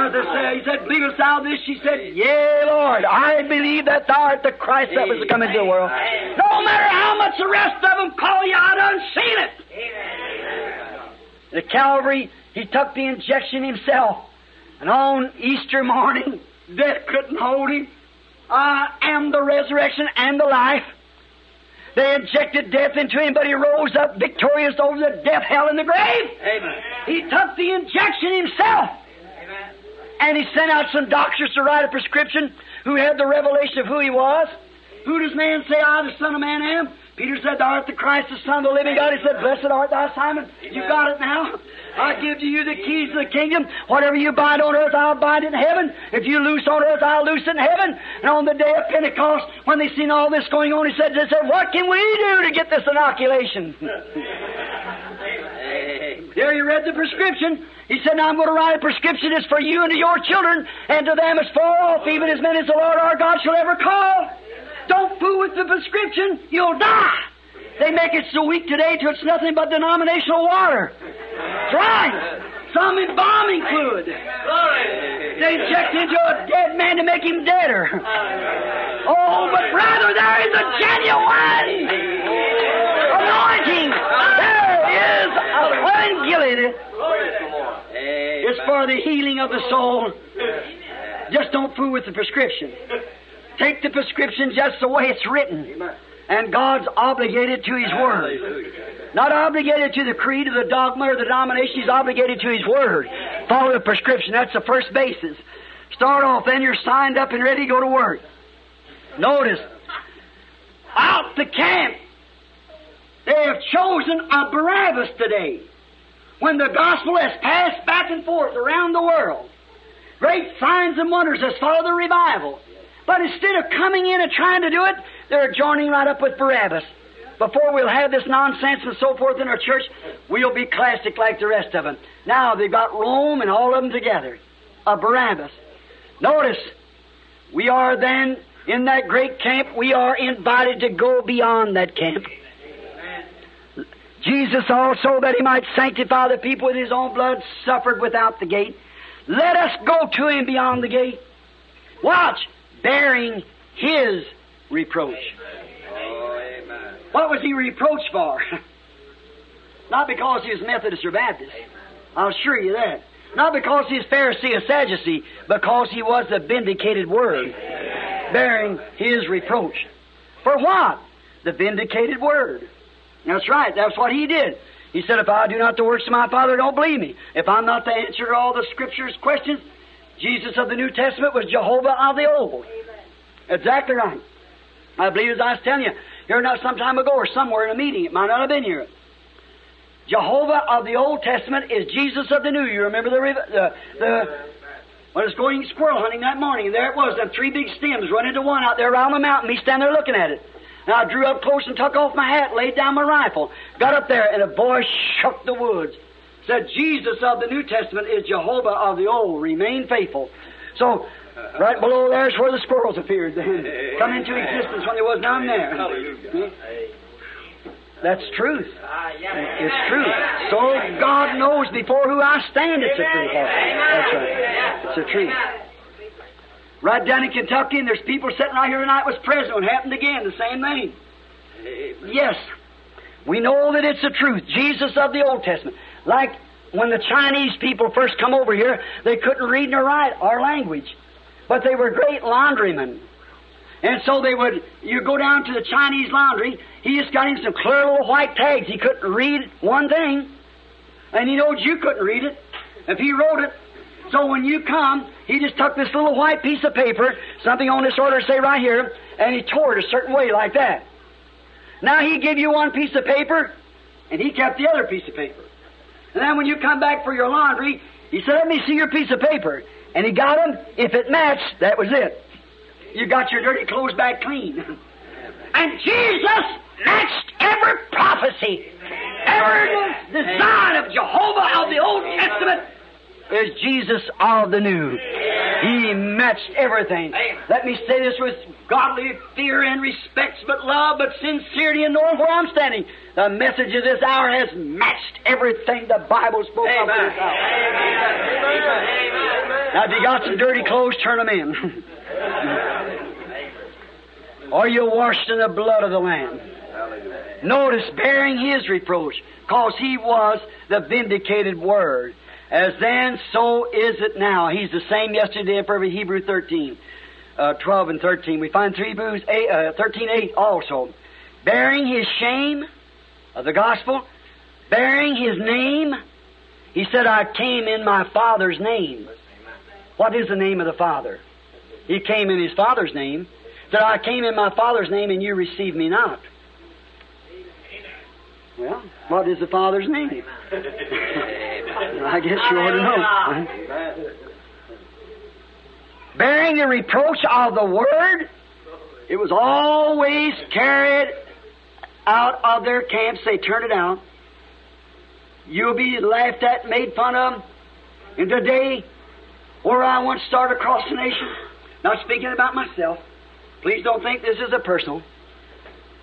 He said, believest thou this? She said, yea, Lord, I believe that thou art the Christ that was to come into the world. No matter how much the rest of them call you, I done seen it. At Calvary, he took the injection himself. And on Easter morning, death couldn't hold him. I am the resurrection and the life. They injected death into him, but he rose up victorious over the death, hell, and the grave. He took the injection himself. And he sent out some doctors to write a prescription who had the revelation of who he was. Who does man say I, the Son of Man, am? Peter said, thou art the Christ, the Son of the living God. He said, blessed art thou, Simon. You got it now. I give to you the keys of the kingdom. Whatever you bind on earth, I'll bind it in heaven. If you loose on earth, I'll loose it in heaven. And on the day of Pentecost, when they seen all this going on, they said, what can we do to get this inoculation? There you read the prescription. He said, now I'm going to write a prescription. It's for you and to your children, and to them it's far off, even as many as the Lord our God shall ever call. Don't fool with the prescription. You'll die. They make it so weak today till it's nothing but denominational water. That's right. Some embalming fluid. They inject into a dead man to make him deader. Oh, but brother, there is a genuine anointing. There is a wine. It's for the healing of the soul. Just don't fool with the prescription. Take the prescription just the way it's written. And God's obligated to His Word. Not obligated to the creed or the dogma or the denomination. He's obligated to His Word. Follow the prescription. That's the first basis. Start off, then you're signed up and ready to go to work. Notice, out the camp, they have chosen a Barabbas today. when the gospel has passed back and forth around the world. Great signs and wonders has followed the revival. But instead of coming in and trying to do it, they're joining right up with Barabbas. Before we'll have this nonsense and so forth in our church, we'll be classic like the rest of them. Now they've got Rome and all of them together, a Barabbas. Notice, we are then in that great camp, we are invited to go beyond that camp. Jesus also, that He might sanctify the people with His own blood, suffered without the gate. Let us go to Him beyond the gate. Watch, bearing His reproach. What was He reproached for? Not because He was Methodist or Baptist. I'll assure you that. Not because He was Pharisee or Sadducee, because He was the vindicated Word, bearing His reproach. For what? The vindicated Word. That's right. That's what He did. He said, if I do not the works of my Father, don't believe me. If I'm not the answer to all the Scriptures' questions, Jesus of the New Testament was Jehovah of the Old. Exactly right. I believe, as I was telling you, here not some time ago or somewhere in a meeting. It might not have been here. Jehovah of the Old Testament is Jesus of the New. You remember when I was going squirrel hunting that morning, and there it was, them three big stems run into one out there around the mountain. Me standing there looking at it. And I drew up close and took off my hat, laid down my rifle, got up there, and a voice shook the woods. Said, Jesus of the New Testament is Jehovah of the Old. Remain faithful. So, right below there is where the squirrels appeared. Come into existence when there was none there. That's truth. It's truth. So God knows before who I stand. It's a truth. That's right. It's a truth. Right down in Kentucky, and there's people sitting right here tonight was president. It happened again, the same thing. Yes. We know that it's the truth. Jesus of the Old Testament. Like when the Chinese people first come over here, they couldn't read nor write our language. But they were great laundrymen. And so they would, you go down to the Chinese laundry, he just got him some clear little white tags. He couldn't read one thing. And he knows you couldn't read it if he wrote it. So when you come, he just took this little white piece of paper, something on this order, say right here, and he tore it a certain way like that. Now he give you one piece of paper, and he kept the other piece of paper. And then when you come back for your laundry, he said, let me see your piece of paper. And he got them. If it matched, that was it. You got your dirty clothes back clean. And Jesus matched every prophecy, every design of Jehovah of the Old Testament is Jesus of the New. He matched everything. Let me say this with godly fear and respect, but love, but sincerity, and knowing where I'm standing. The message of this hour has matched everything the Bible spoke of this hour. Amen. Now, if you got some dirty clothes, turn them in. Are you washed in the blood of the Lamb? Notice, bearing His reproach, because He was the vindicated Word. As then, so is it now. He's the same yesterday and forever. Hebrews 13, 12 and 13. We find Hebrews 13:8 also. Bearing His shame of the gospel, bearing His name. He said, I came in my Father's name. What is the name of the Father? He came in His Father's name. He said, I came in my Father's name and you received me not. Well, what is the Father's name? I guess you ought to know. Huh? Bearing the reproach of the Word, it was always carried out of their camps. They turned it out. You'll be laughed at, made fun of. And today, where I once started across the nation, not speaking about myself, please don't think this is a personal.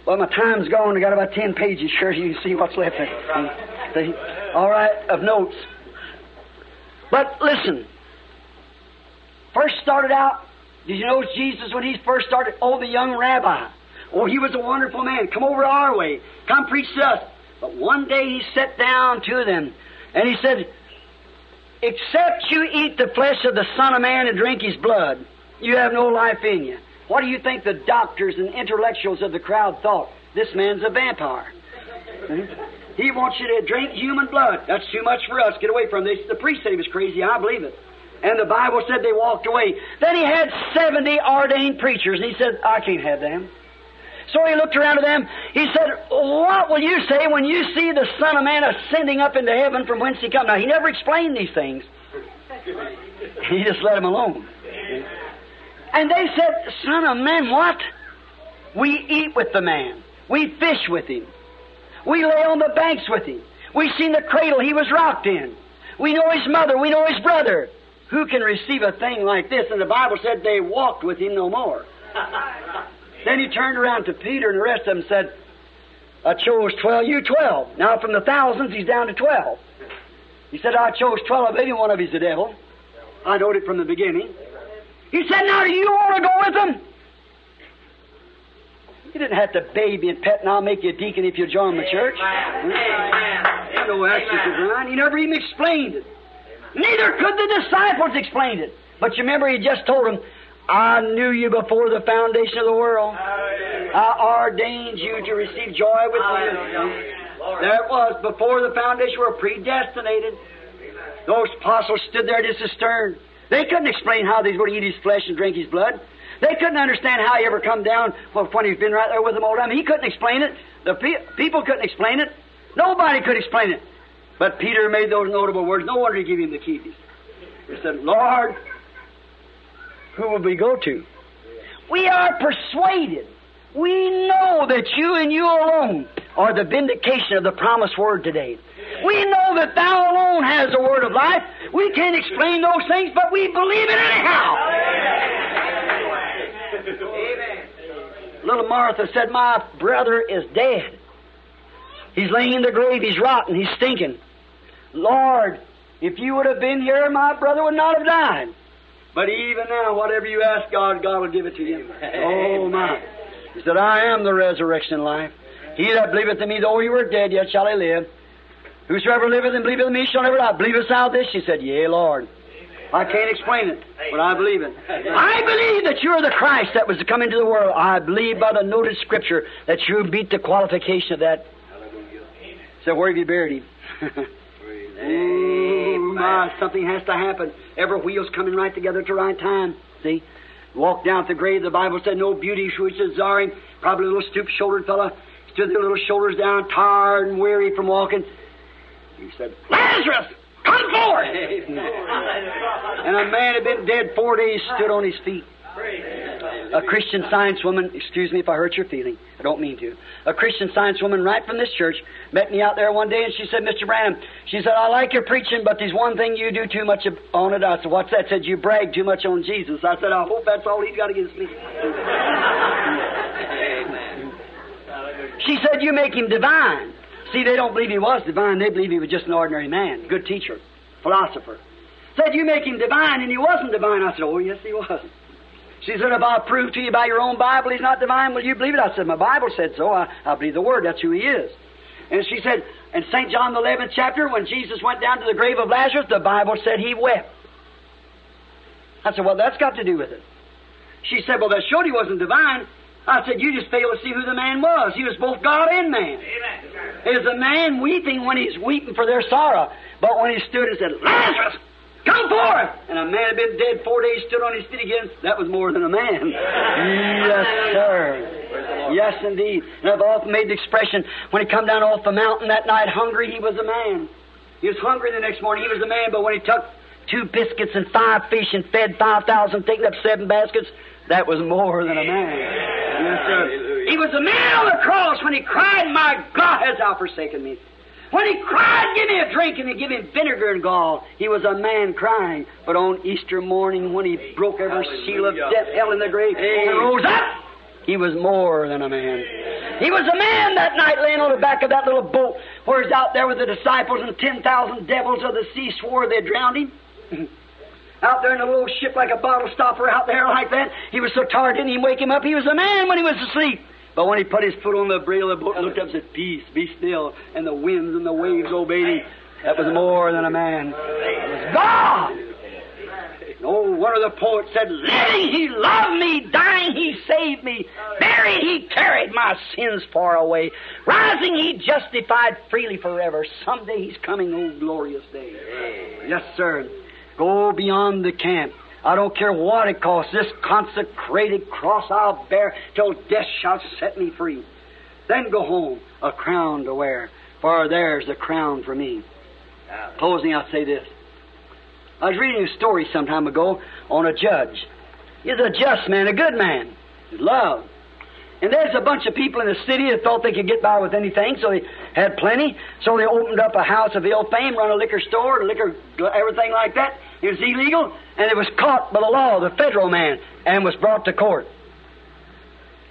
Well, my time's gone. I got about 10 pages. Sure, you can see what's left of it. All right, of notes. But listen. First started out, did you know Jesus when He first started? Oh, the young rabbi. Oh, he was a wonderful man. Come over our way. Come preach to us. But one day He sat down to them, and He said, except you eat the flesh of the Son of Man and drink His blood, you have no life in you. What do you think the doctors and intellectuals of the crowd thought? This man's a vampire. He wants you to drink human blood. That's too much for us. Get away from this. The priest said he was crazy. I believe it. And the Bible said they walked away. Then He had 70 ordained preachers, and He said, I can't have them. So he looked around at them. He said, what will you say when you see the Son of Man ascending up into heaven from whence he come? Now, he never explained these things. He just let them alone. And they said, Son of Man, what? We eat with the man. We fish with him. We lay on the banks with him. We've seen the cradle he was rocked in. We know his mother. We know his brother. Who can receive a thing like this? And the Bible said they walked with him no more. Then he turned around to Peter and the rest of them and said, I chose 12, you 12. Now from the thousands, he's down to 12. He said, I chose 12 of anyone of his the devil. I know it from the beginning. He said, now do you want to go with them? You didn't have to baby me and pet, and I'll make you a deacon if you join the church. Amen. No extra divine. He never even explained it. Neither could the disciples explain it. But you remember, he just told them, I knew you before the foundation of the world. I ordained you to receive joy with me. There it was, before the foundation were predestinated. Those apostles stood there just as stern. They couldn't explain how they were going to eat his flesh and drink his blood. They couldn't understand how he ever come down when he's been right there with them all the time. He couldn't explain it. The people couldn't explain it. Nobody could explain it. But Peter made those notable words. No wonder he gave him the keys. He said, Lord, who will we go to? We are persuaded. We know that you and you alone are the vindication of the promised word today. We know that thou alone has the word of life. We can't explain those things, but we believe it anyhow. Amen. Little Martha said, my brother is dead. He's laying in the grave. He's rotten. He's stinking. Lord, if you would have been here, my brother would not have died. But even now, whatever you ask God, God will give it to you. Oh, my. He said, I am the resurrection and life. He that believeth in me, though he were dead, yet shall he live. Whosoever liveth and believeth in me shall never die. Believest thou this? She said, yea, Lord. I can't explain it, but I believe it. I believe that you are the Christ that was to come into the world. I believe by the noted Scripture that you meet the qualification of that. So where have you buried him? Something has to happen. Every wheel's coming right together at the right time. See? Walked down to the grave. The Bible said no beauty which is desiring. Probably a little stoop-shouldered fella. Stood their little shoulders down, tired and weary from walking. He said, Lazarus, come forth! And a man had been dead 4 days, stood on his feet. A Christian Science woman, excuse me if I hurt your feeling, I don't mean to. A Christian Science woman right from this church met me out there one day, and she said, Mr. Branham, she said, I like your preaching, but there's one thing you do too much on it. I said, what's that? I said, you brag too much on Jesus. I said, I hope that's all he's got against me. She said, you make him divine. See, they don't believe he was divine. They believe he was just an ordinary man, good teacher, philosopher. Said, you make him divine, and he wasn't divine. I said, oh, yes, he was. She said, if I prove to you by your own Bible he's not divine, will you believe it? I said, my Bible said so. I believe the Word. That's who he is. And she said, in St. John the 11th chapter, when Jesus went down to the grave of Lazarus, the Bible said he wept. I said, well, that's got to do with it. She said, well, that showed he wasn't divine. I said, you just failed to see who the man was. He was both God and man. There's a man weeping when he's weeping for their sorrow. But when he stood and said, Lazarus, come forth! And a man had been dead 4 days, stood on his feet again. That was more than a man. Yes, sir. Yes, indeed. And I've often made the expression, when he come down off the mountain that night hungry, he was a man. He was hungry the next morning. He was a man, but when he took 2 biscuits and 5 fish and fed 5,000, taking up 7 baskets, that was more than a man. Yes, sir. He was a man on the cross when he cried, my God, hast thou forsaken me? When he cried, give me a drink, and they give him vinegar and gall. He was a man crying. But on Easter morning, when he broke every seal of death, hell, in the grave, and rose up, he was more than a man. He was a man that night laying on the back of that little boat where he's out there with the disciples, and 10,000 devils of the sea swore they drowned him. Out there in a little ship like a bottle stopper out there like that. He was so tired, didn't even wake him up. He was a man when he was asleep. But when he put his foot on the rail of the boat and looked up and said, peace, be still, and the winds and the waves obeyed him, that was more than a man. It was God! Oh, one of the poets said, living he loved me, dying he saved me, buried he carried my sins far away, rising he justified freely forever. Someday he's coming, oh glorious day. Yes, sir. Go beyond the camp. I don't care what it costs. This consecrated cross I'll bear till death shall set me free. Then go home, a crown to wear, for there's the crown for me. Closing, I'll say this. I was reading a story some time ago on a judge. He's a just man, a good man. He's loved. And there's a bunch of people in the city that thought they could get by with anything, so they had plenty. So they opened up a house of ill fame, run a liquor store, liquor, everything like that. It was illegal, and it was caught by the law, the federal man, and was brought to court.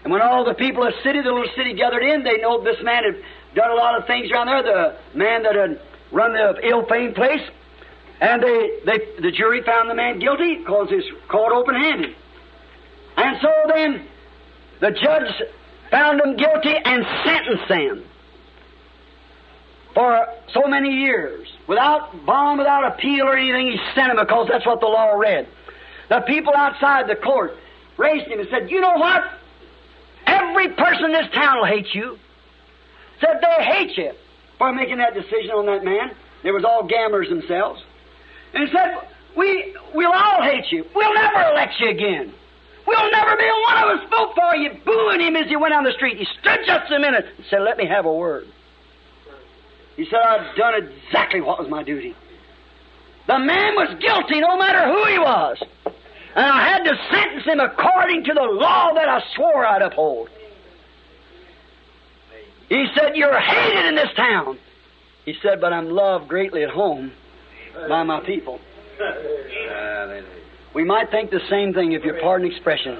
And when all the people of the city, the little city gathered in, they know this man had done a lot of things around there, the man that had run the ill-famed place, and the jury found the man guilty because he was caught open-handed. And so then the judge found him guilty and sentenced him for so many years. Without bond, without appeal or anything, he sent him because that's what the law read. The people outside the court raised him and said, "You know what? Every person in this town will hate you." Said they hate you for making that decision on that man. They was all gamblers themselves. And he said, we'll all hate you. We'll never elect you again. We'll never be one of us vote for you. Booing him as he went down the street. He stood just a minute and said, "Let me have a word." He said, "I've done exactly what was my duty. The man was guilty no matter who he was. And I had to sentence him according to the law that I swore I'd uphold." He said, "You're hated in this town." He said, "But I'm loved greatly at home by my people." We might think the same thing, if you pardon expression.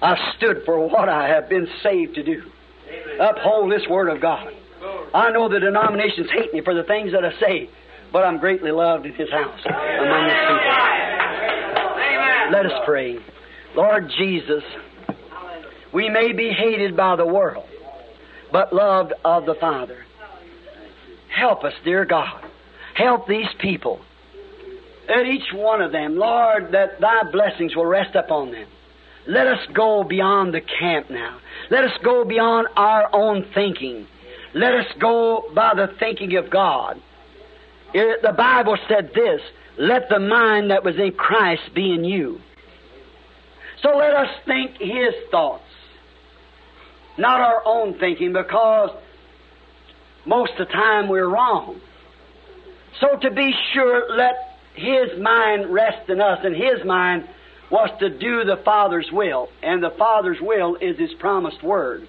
I've stood for what I have been saved to do. Uphold this Word of God. I know the denominations hate me for the things that I say, but I'm greatly loved in His house among His people. Let us pray. Lord Jesus, we may be hated by the world, but loved of the Father. Help us, dear God. Help these people. At each one of them, Lord, that Thy blessings will rest upon them. Let us go beyond the camp now. Let us go beyond our own thinking. Let us go by the thinking of God. The Bible said this, "Let the mind that was in Christ be in you." So let us think His thoughts, not our own thinking, because most of the time we're wrong. So to be sure, let His mind rests in us, and His mind was to do the Father's will, and the Father's will is His promised Word.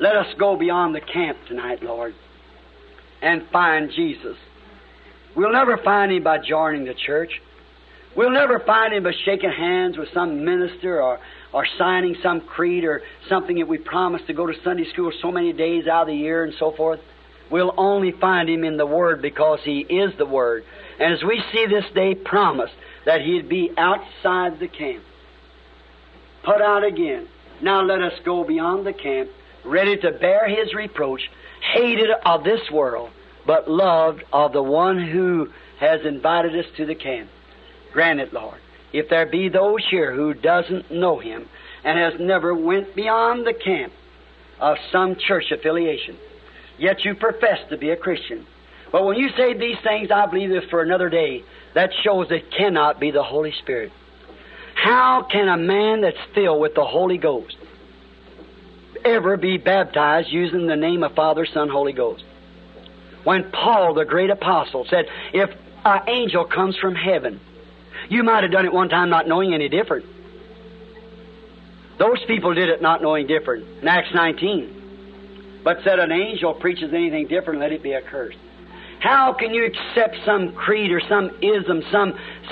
Let us go beyond the camp tonight, Lord, and find Jesus. We'll never find Him by joining the church. We'll never find Him by shaking hands with some minister or signing some creed or something that we promised to go to Sunday school so many days out of the year and so forth. We'll only find Him in the Word, because He is the Word. And as we see this day promised, that He'd be outside the camp, put out again. Now let us go beyond the camp, ready to bear His reproach, hated of this world, but loved of the One who has invited us to the camp. Grant it, Lord, if there be those here who doesn't know Him and has never went beyond the camp of some church affiliation, yet you profess to be a Christian. But when you say these things, I believe this for another day, that shows it cannot be the Holy Spirit. How can a man that's filled with the Holy Ghost ever be baptized using the name of Father, Son, Holy Ghost? When Paul, the great apostle, said, if an angel comes from heaven, you might have done it one time not knowing any different. Those people did it not knowing different in Acts 19. But said an angel preaches anything different, let it be accursed. How can you accept some creed or some ism,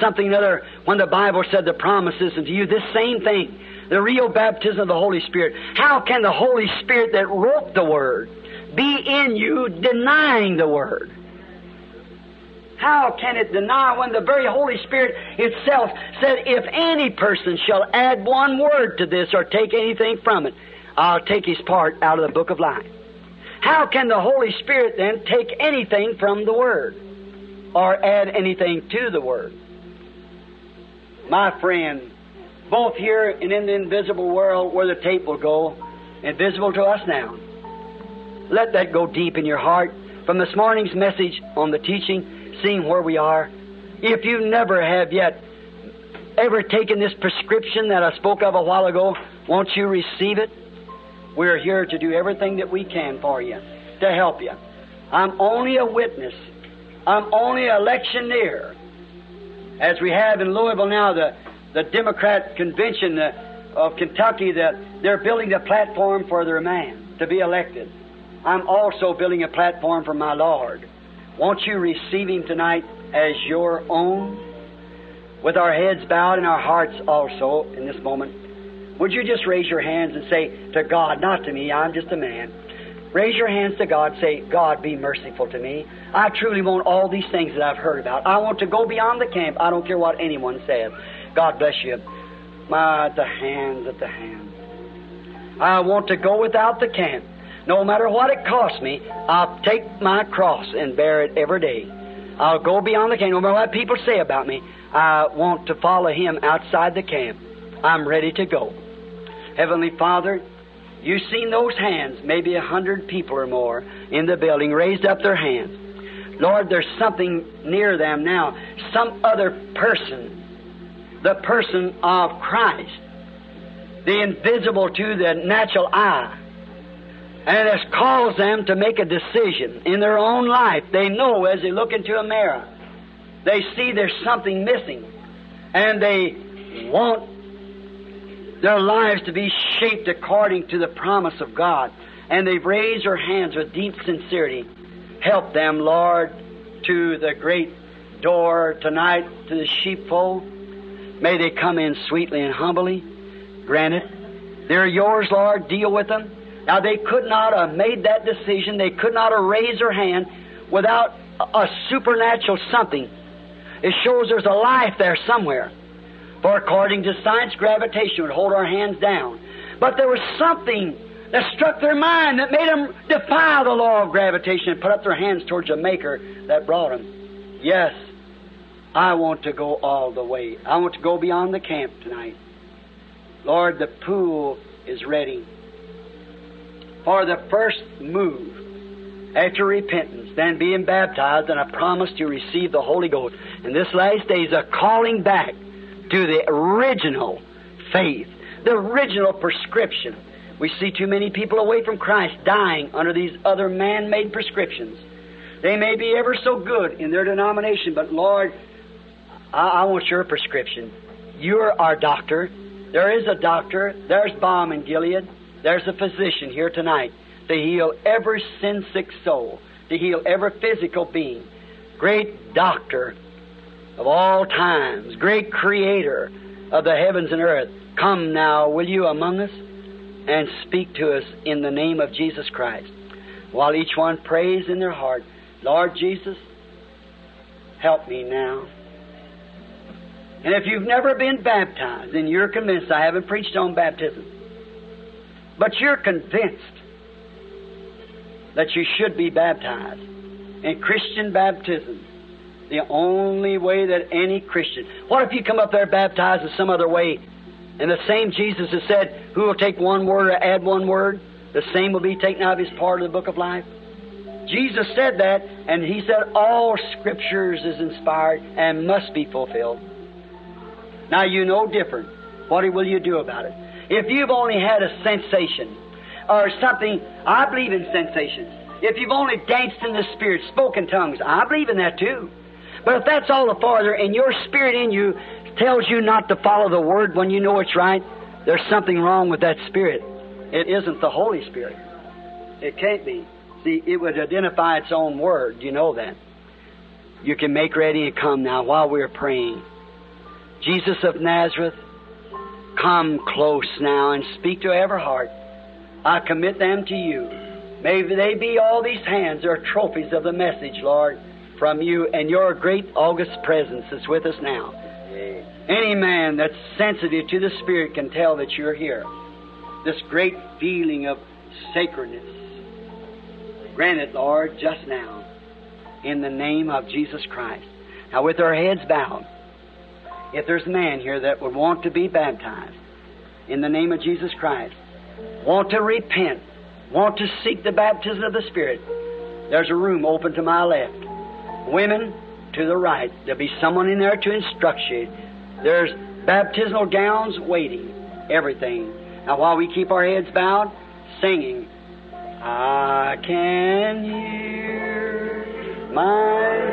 something or other, when the Bible said the promise is unto you? This same thing, the real baptism of the Holy Spirit. How can the Holy Spirit that wrote the Word be in you denying the Word? How can it deny when the very Holy Spirit itself said, if any person shall add one word to this or take anything from it, I'll take his part out of the book of life. How can the Holy Spirit then take anything from the Word or add anything to the Word? My friend, both here and in the invisible world where the tape will go, invisible to us now, let that go deep in your heart from this morning's message on the teaching, seeing where we are. If you never have yet ever taken this prescription that I spoke of a while ago, won't you receive it? We're here to do everything that we can for you, to help you. I'm only a witness. I'm only an electioneer. As we have in Louisville now, the Democrat Convention of Kentucky, they're building a platform for their man to be elected. I'm also building a platform for my Lord. Won't you receive Him tonight as your own? With our heads bowed and our hearts also in this moment, would you just raise your hands and say to God, not to me, I'm just a man. Raise your hands to God, say, God, be merciful to me. I truly want all these things that I've heard about. I want to go beyond the camp. I don't care what anyone says. God bless you. My, at the hand, at the hand. I want to go without the camp. No matter what it costs me, I'll take my cross and bear it every day. I'll go beyond the camp. No matter what people say about me, I want to follow Him outside the camp. I'm ready to go. Heavenly Father, You've seen those hands, maybe 100 people or more in the building, raised up their hands. Lord, there's something near them now, some other person, the person of Christ, the invisible to the natural eye, and has caused them to make a decision in their own life. They know as they look into a mirror, they see there's something missing, and they want their lives to be shaped according to the promise of God. And they've raised their hands with deep sincerity. Help them, Lord, to the great door tonight, to the sheepfold. May they come in sweetly and humbly. Grant it. They're Yours, Lord. Deal with them. Now, they could not have made that decision. They could not have raised their hand without a supernatural something. It shows there's a life there somewhere. For according to science, gravitation would hold our hands down. But there was something that struck their mind that made them defy the law of gravitation and put up their hands towards the Maker that brought them. Yes, I want to go all the way. I want to go beyond the camp tonight. Lord, the pool is ready for the first move after repentance, then being baptized, and a promise to receive the Holy Ghost. And this last day is a calling back to the original faith, the original prescription. We see too many people away from Christ dying under these other man-made prescriptions. They may be ever so good in their denomination, but Lord, I want Your prescription. You're our doctor. There is a doctor. There's balm in Gilead. There's a physician here tonight to heal every sin-sick soul, to heal every physical being. Great doctor of all times, great Creator of the heavens and earth, come now, will You, among us, and speak to us in the name of Jesus Christ. While each one prays in their heart, Lord Jesus, help me now. And if you've never been baptized, then you're convinced. I haven't preached on baptism. But you're convinced that you should be baptized in Christian baptism. The only way that any Christian... What if you come up there baptized in some other way, and the same Jesus has said, who will take one word or add one word, the same will be taken out of His part of the book of life? Jesus said that, and He said all Scriptures is inspired and must be fulfilled. Now you know different. What will you do about it? If you've only had a sensation or something... I believe in sensations. If you've only danced in the Spirit, spoken tongues, I believe in that too. But if that's all the farther, and your spirit in you tells you not to follow the Word when you know it's right, there's something wrong with that spirit. It isn't the Holy Spirit. It can't be. See, it would identify its own word. You know that. You can make ready and come now while we're praying. Jesus of Nazareth, come close now and speak to every heart. I commit them to You. May they be, all these hands are trophies of the message, Lord, from You, and Your great august presence is with us now. Any man that's sensitive to the Spirit can tell that You're here. This great feeling of sacredness. Grant it, Lord, just now, in the name of Jesus Christ. Now, with our heads bowed, if there's a man here that would want to be baptized in the name of Jesus Christ, want to repent, want to seek the baptism of the Spirit, there's a room open to my left. Women, to the right. There'll be someone in there to instruct you. There's baptismal gowns waiting, everything. Now while we keep our heads bowed, singing, I can hear my